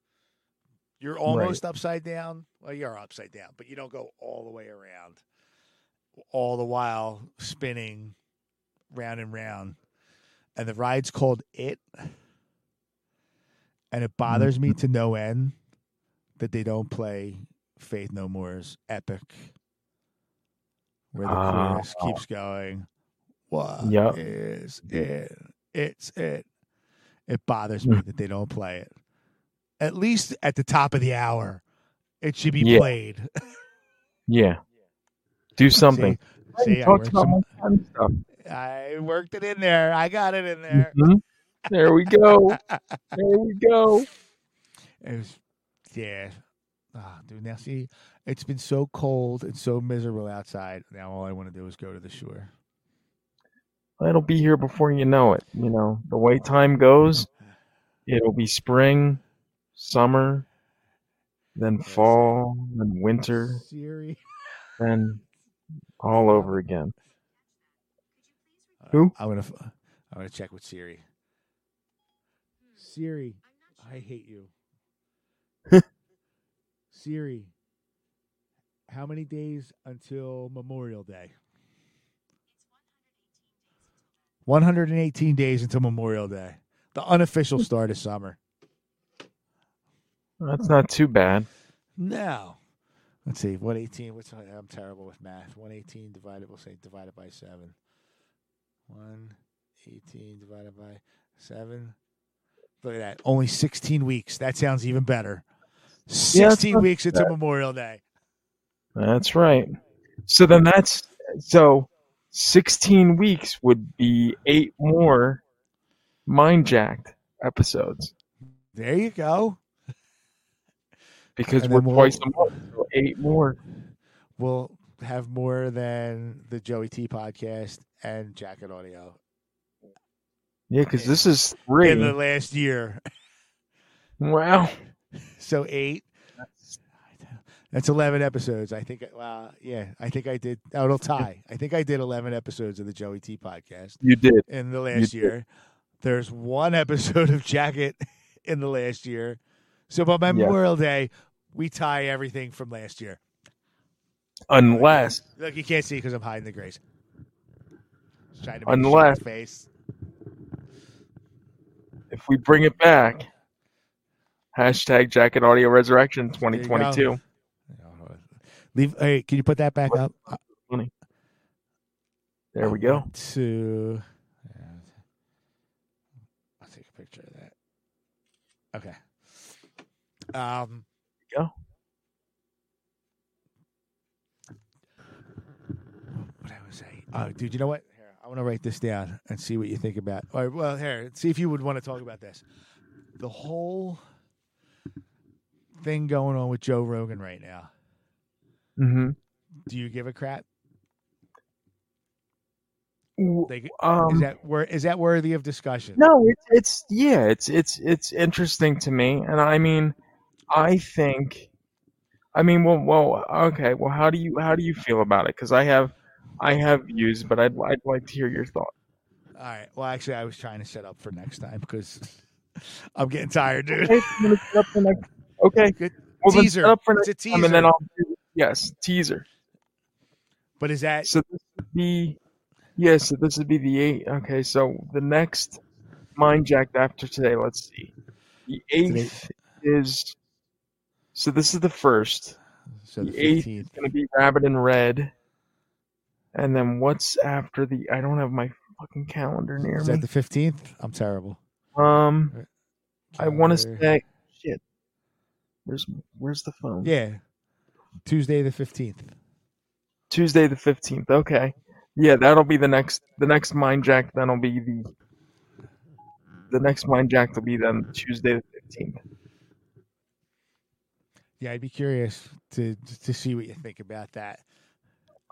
You're almost right. upside down. Well, you're upside down, but you don't go all the way around. All the while spinning round and round. And the ride's called It. And it bothers me to no end that they don't play Faith No More's Epic, where the uh, chorus keeps going, what yep. is it? It's it. It bothers me that they don't play it. At least at the top of the hour, it should be yeah. played. yeah. Do something. See, see, I, worked some, I worked it in there. I got it in there. Mm-hmm. There we go. There we go. It was, yeah. Oh, dude, now see, it's been so cold and so miserable outside. Now all I want to do is go to the shore. It'll be here before you know it. You know, the way time goes, it'll be spring, summer, then fall, then winter, then all over again. Uh, Who? I'm gonna, I'm gonna check with Siri. Siri, I hate you. Siri, how many days until Memorial Day? one hundred eighteen days until Memorial Day. The unofficial start of summer. That's not too bad. No. Let's see. one eighteen. What's, I'm terrible with math. one eighteen divided, we'll say divided by seven. one eighteen divided by seven. Look at that. Only sixteen weeks. That sounds even better. sixteen yeah, weeks until Memorial Day. That's right. So then that's so sixteen weeks would be eight more Mind Jacked episodes. There you go. Because and we're we'll, twice a month. So eight more. Well, have more than the Joey T podcast and Jacket Audio. Yeah, because this is three in the last year. Wow. So eight. That's, that's eleven episodes. I think. Well, uh, yeah, I think I did. Oh, it'll tie. I think I did eleven episodes of the Joey T podcast. You did in the last you year. Did. There's one episode of Jacket in the last year. So by Memorial yeah. Day, we tie everything from last year. Unless look, you can't see because I'm hiding the grays. Just trying to make unless sure face. If we bring it back. Hashtag Jacket Audio Resurrection twenty twenty-two. Leave. Hey, can you put that back up? There we go. To, yeah. I'll take a picture of that. Okay. Um. There you go. What I was saying. Oh, dude, you know what? Here, I want to write this down and see what you think about. All right. Well, here, see if you would want to talk about this. The whole thing going on with Joe Rogan right now. Mm-hmm. Do you give a crap? They, um, is that wor- is that worthy of discussion? No, it's it's yeah, it's it's it's interesting to me, and I mean, I think, I mean, well, well, okay, well, how do you how do you feel about it? Because I have I have views, but I'd I'd like to hear your thoughts. All right. Well, actually, I was trying to set up for next time because I'm getting tired, dude. Okay. Okay. Good. Well, teaser. Up for it's a teaser. And then I'll do, yes, teaser. But is that so? This would be yeah. So this would be the eight. Okay. So the next Mind Jacked after today. Let's see. The eighth is. So this is the first. So the, the eighth is going to be Rabbit in Red. And then what's after the? I don't have my fucking calendar near is me. Is that the fifteenth? I'm terrible. Um, I want to say shit. Where's where's the phone? Yeah, Tuesday the fifteenth. Tuesday the fifteenth. Okay, yeah, that'll be the next the next Mind Jack. That'll be the the next Mind Jack. Will be then Tuesday the fifteenth. Yeah, I'd be curious to to see what you think about that.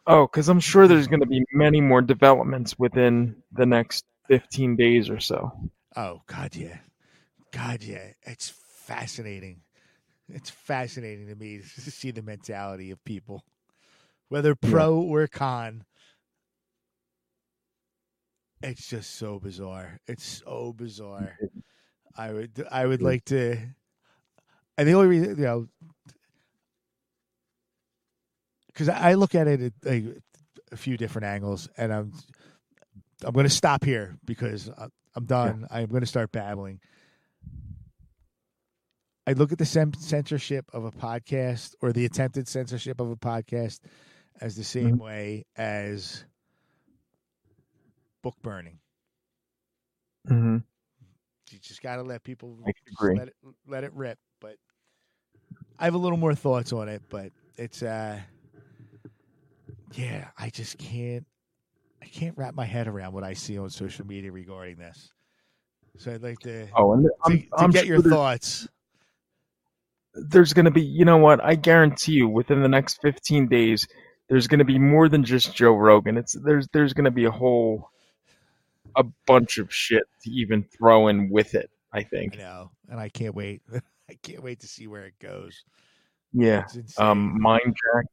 Oh, because I'm sure there's going to be many more developments within the next fifteen days or so. Oh, God, yeah. God, yeah. It's fascinating. It's fascinating to me to see the mentality of people, whether pro yeah. or con. It's just so bizarre. It's so bizarre. I would I would like to. And the only reason, you know, because I look at it at like a few different angles, and I'm I'm going to stop here because I, I'm done. Yeah. I'm going to start babbling. I look at the sem- censorship of a podcast or the attempted censorship of a podcast as the same mm-hmm. way as book burning. Mm-hmm. You just got to let people let it, let it rip. But I have a little more thoughts on it, but it's, uh, yeah, I just can't. I can't wrap my head around what I see on social media regarding this. So I'd like to, oh, and I'm, to, to I'm get sure your there's, thoughts. There's going to be, you know what? I guarantee you within the next fifteen days, there's going to be more than just Joe Rogan. It's there's, there's going to be a whole, a bunch of shit to even throw in with it. I think. I know. And I can't wait. I can't wait to see where it goes. Yeah. Um, Mind Jack,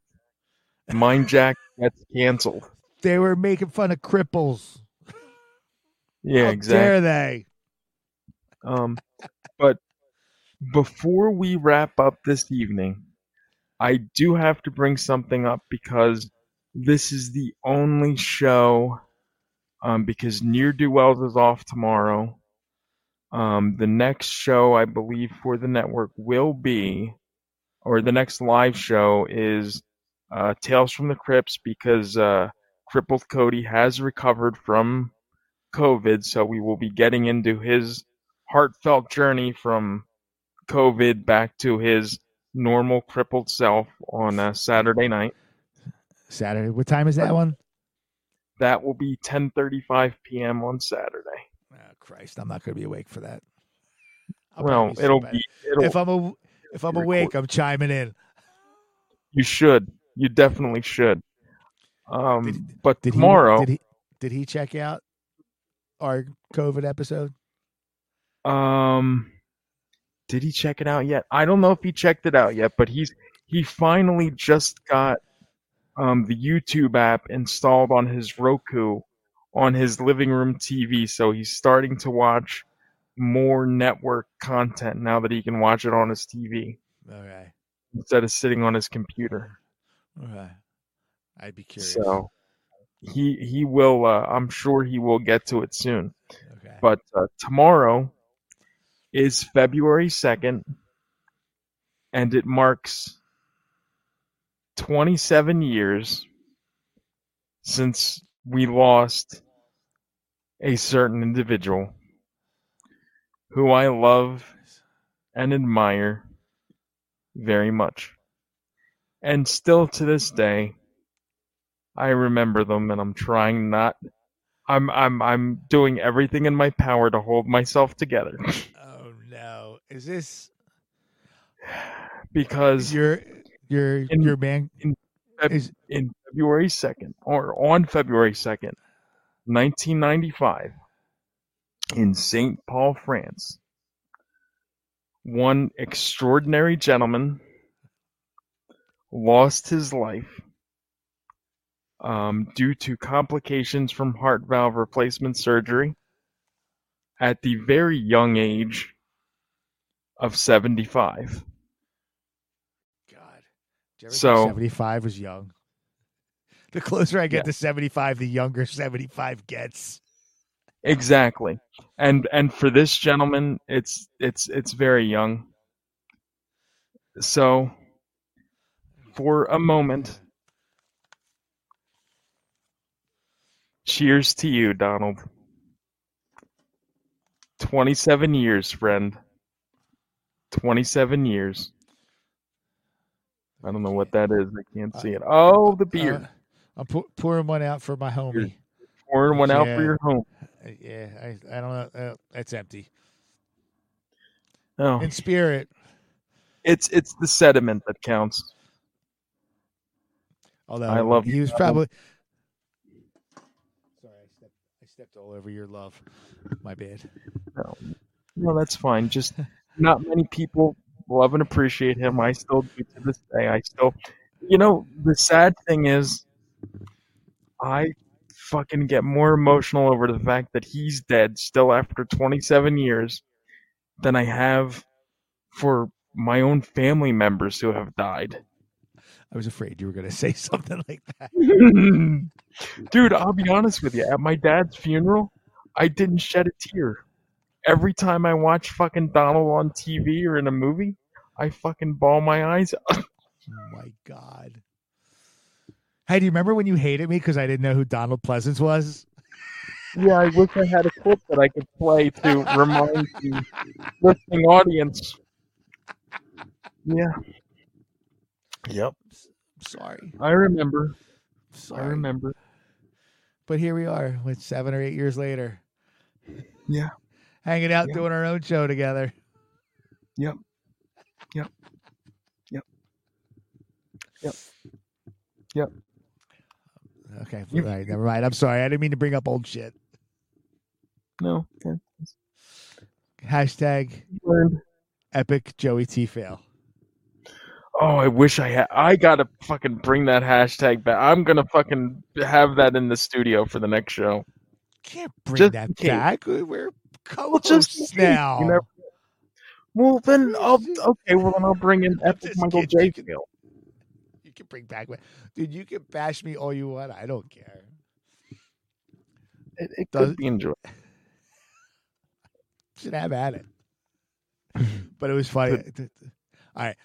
Mind Jack gets canceled. They were making fun of cripples. Yeah, how exactly. Dare they? Um, but before we wrap up this evening, I do have to bring something up because this is the only show. Um, because Near Do Wells is off tomorrow. Um, the next show I believe for the network will be, or the next live show is uh, Tales from the Crypts because. Uh, Crippled Cody has recovered from COVID, so we will be getting into his heartfelt journey from COVID back to his normal crippled self on a Saturday night. Saturday. What time is that one? That will be ten thirty-five p.m. on Saturday. Oh, Christ, I'm not going to be awake for that. I'll well, it'll be. It'll, if I'm a, if I'm awake, I'm chiming in. You should. You definitely should. Um, did, but did tomorrow, he, did, he, did he check out our COVID episode? Um, did he check it out yet? I don't know if he checked it out yet, but he's he finally just got um, the YouTube app installed on his Roku on his living room T V, so he's starting to watch more network content now that he can watch it on his T V. All right. Instead of sitting on his computer. All right. I'd be curious. So he he will. Uh, I'm sure he will get to it soon. Okay. But uh, tomorrow is February second, and it marks twenty-seven years since we lost a certain individual who I love and admire very much. And still to this day, I remember them, and I'm trying not. I'm I'm I'm doing everything in my power to hold myself together. Oh no! Is this because your your in, your man in, is in February second or on February second, nineteen ninety-five, in Saint Paul, France, one extraordinary gentleman lost his life Um, due to complications from heart valve replacement surgery at the very young age of seventy-five. God. Did you ever so, think seventy-five was young? The closer I get yeah. to seventy-five, the younger seventy-five gets. Exactly. And and for this gentleman, it's it's it's very young. So for a moment, cheers to you, Donald. twenty-seven years, friend. twenty-seven years. I don't know what that is. I can't see it. Oh, the beer. Uh, I'm pour- pouring one out for my homie. You're pouring one yeah. out for your home. Yeah, I, I don't know. Uh, that's empty. Oh. In spirit. It's it's the sediment that counts. Although I love he was probably... stepped all over your love. My bad. No, no, that's fine. Just not many people love and appreciate him. I still do to this day. I still, you know, the sad thing is I fucking get more emotional over the fact that he's dead still after twenty-seven years than I have for my own family members who have died. I was afraid you were going to say something like that. Dude, I'll be honest with you. At my dad's funeral, I didn't shed a tear. Every time I watch fucking Donald on T V or in a movie, I fucking bawl my eyes up. Oh, my God. Hey, do you remember when you hated me because I didn't know who Donald Pleasence was? Yeah, I wish I had a clip that I could play to remind the listening audience. Yeah. Yep. Sorry. I remember. Sorry. I remember. But here we are with seven or eight years later. Yeah. Hanging out, yep. doing our own show together. Yep. Yep. Yep. Yep. Yep. Okay. All right. Never mind. I'm sorry. I didn't mean to bring up old shit. No. Okay. Hashtag Learned. Epic Joey T. Fail. Oh, I wish I had. I gotta fucking bring that hashtag back. I'm gonna fucking have that in the studio for the next show. Can't bring just that back. We're co-hosts now. You never... Well, then I'll okay. Well, then I'll bring in Epic Michael J. You can, you can bring back, dude. You can bash me all you want. I don't care. It, it does be enjoyable. Should have at it. But it was funny. All right.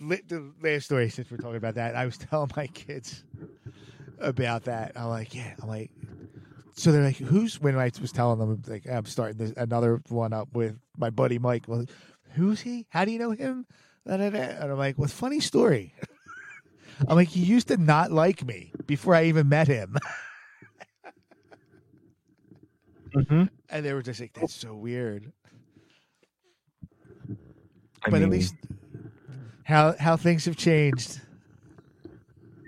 The last story, since we're talking about that, I was telling my kids about that. I'm like, yeah. I'm like, so they're like, who's, when I was telling them, like, I'm starting this, another one up with my buddy Mike. Well, who's he? How do you know him? Da, da, da. And I'm like, well, funny story. I'm like, he used to not like me before I even met him. Mm-hmm. And they were just like, that's so weird. I but mean... at least... How how things have changed.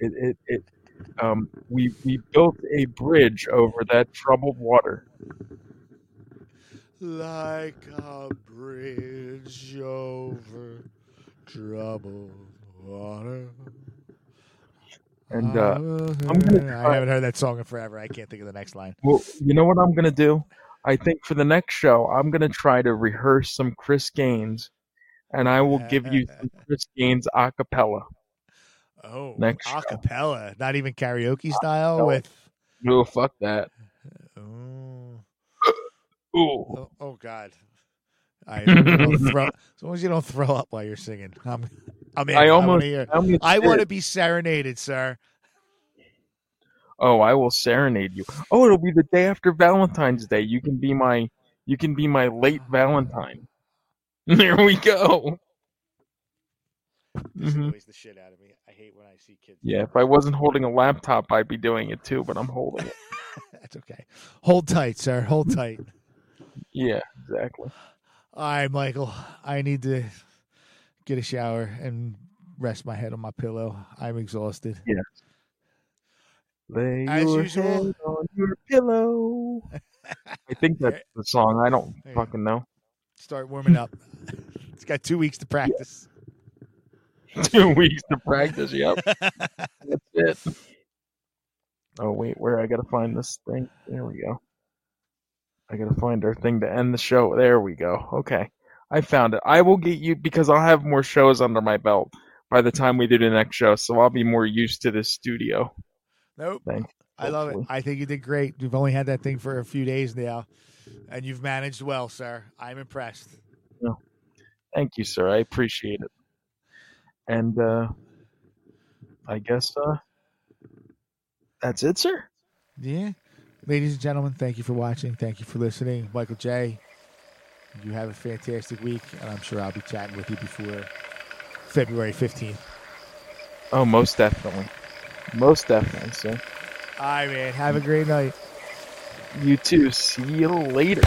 It it, it Um, we we built a bridge over that troubled water. Like a bridge over troubled water. And uh, I'm gonna, I haven't heard that song in forever. I can't think of the next line. Well, you know what I'm going to do? I think for the next show, I'm going to try to rehearse some Chris Gaines, and I will give you some Chris Gaines a cappella. Oh, a cappella. Not even karaoke style? With no, fuck that. Oh. Oh, oh God. I, throw, as long as you don't throw up while you're singing. I'm, I'm in. I, almost, I want to I want to be serenaded, sir. Oh, I will serenade you. Oh, it'll be the day after Valentine's Day. You can be my you can be my late Valentine. There we go. This mm-hmm. annoys the shit out of me. I hate when I see kids. Yeah, if I wasn't holding a laptop, I'd be doing it too, but I'm holding it. That's okay. Hold tight, sir. Hold tight. Yeah, exactly. All right, Michael, I need to get a shower and rest my head on my pillow. I'm exhausted. Yes. Lay As your usual. head on your pillow. I think that's the song. I don't there fucking know. Start warming up. It's got two weeks to practice. Yeah. Two weeks to practice, yep. That's it. Oh, wait, where? I got to find this thing. There we go. I gotta find our thing to end the show. There we go. Okay, I found it. I will get you because I'll have more shows under my belt by the time we do the next show, so I'll be more used to this studio. Nope, thing, I love it. I think you did great. You've only had that thing for a few days now, and you've managed well, sir. I'm impressed. No. Thank you, sir. I appreciate it. And uh, I guess uh, that's it, sir. Yeah. Ladies and gentlemen, thank you for watching. Thank you for listening. Michael J., you have a fantastic week, and I'm sure I'll be chatting with you before February fifteenth. Oh, most definitely. Most definitely, sir. All right, man. Have a great night. You too. See you later.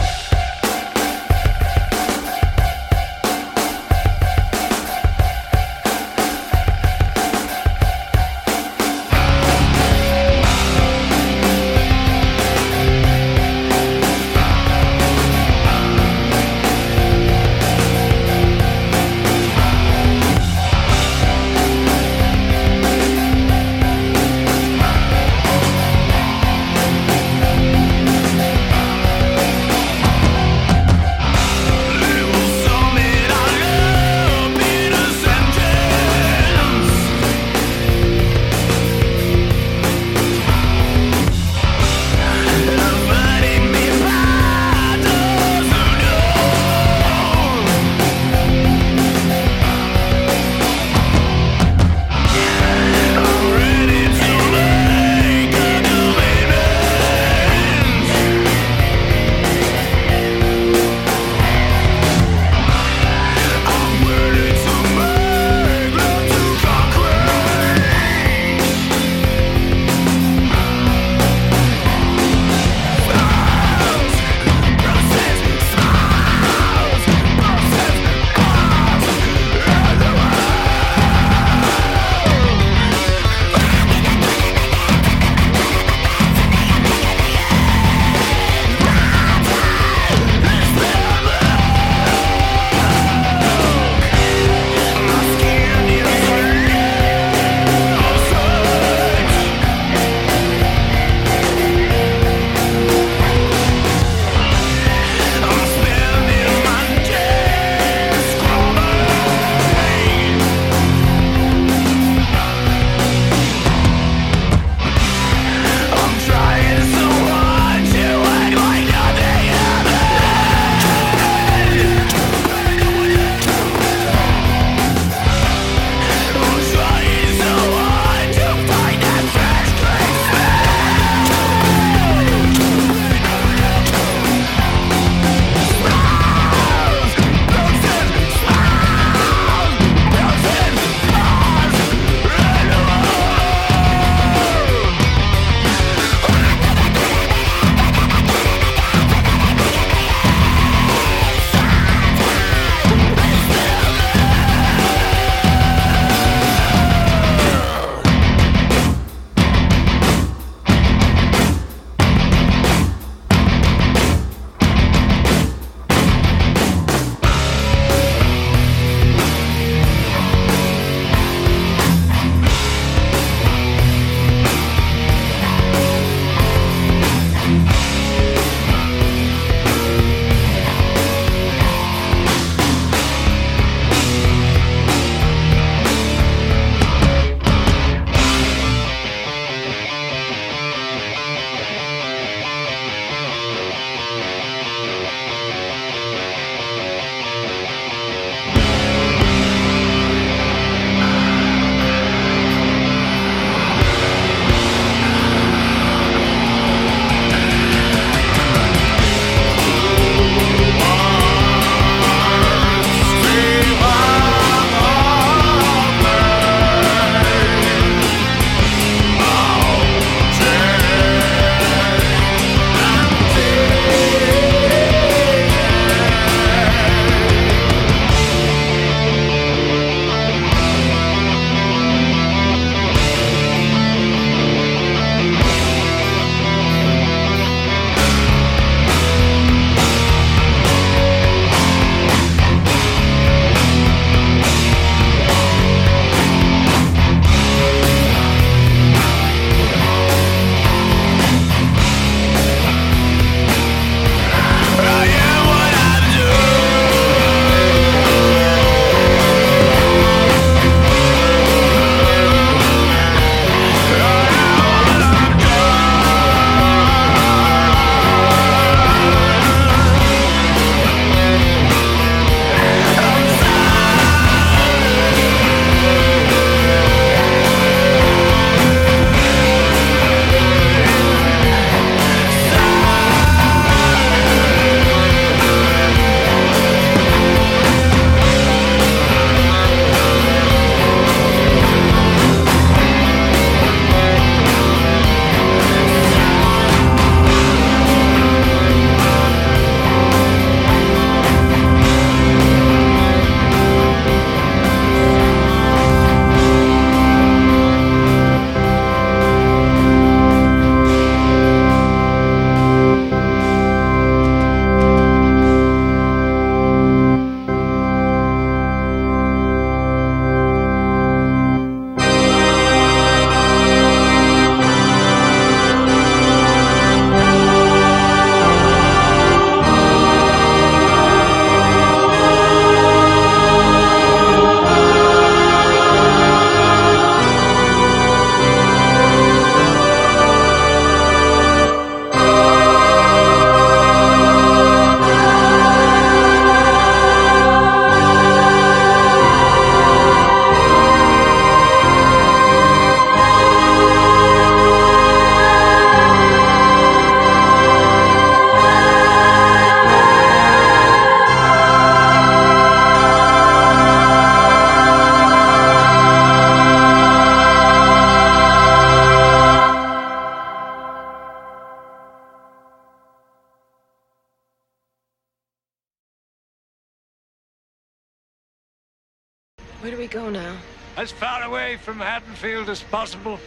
Where do we go now? As far away from Haddonfield as possible.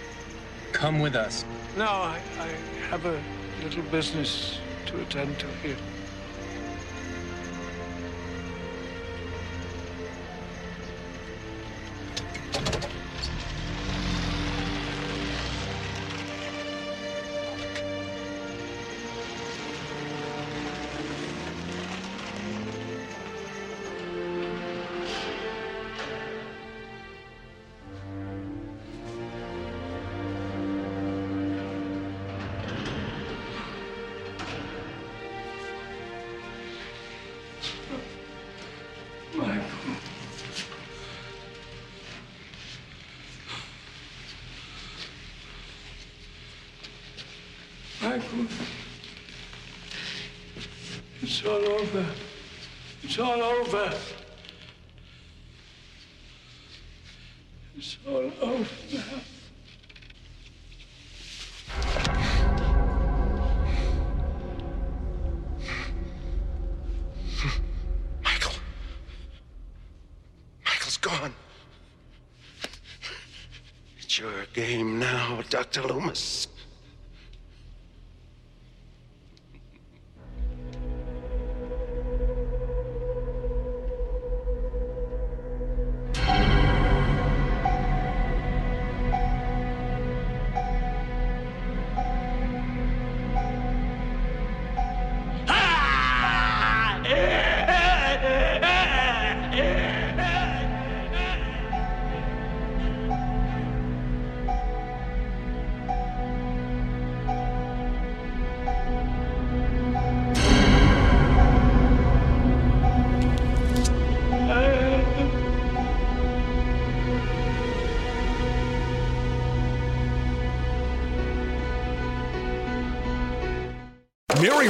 Come with us. No, I, I have a little business to attend to here. It's all over. It's all over. It's all over now. Michael. Michael's gone. It's your game now, Doctor Loomis. Mary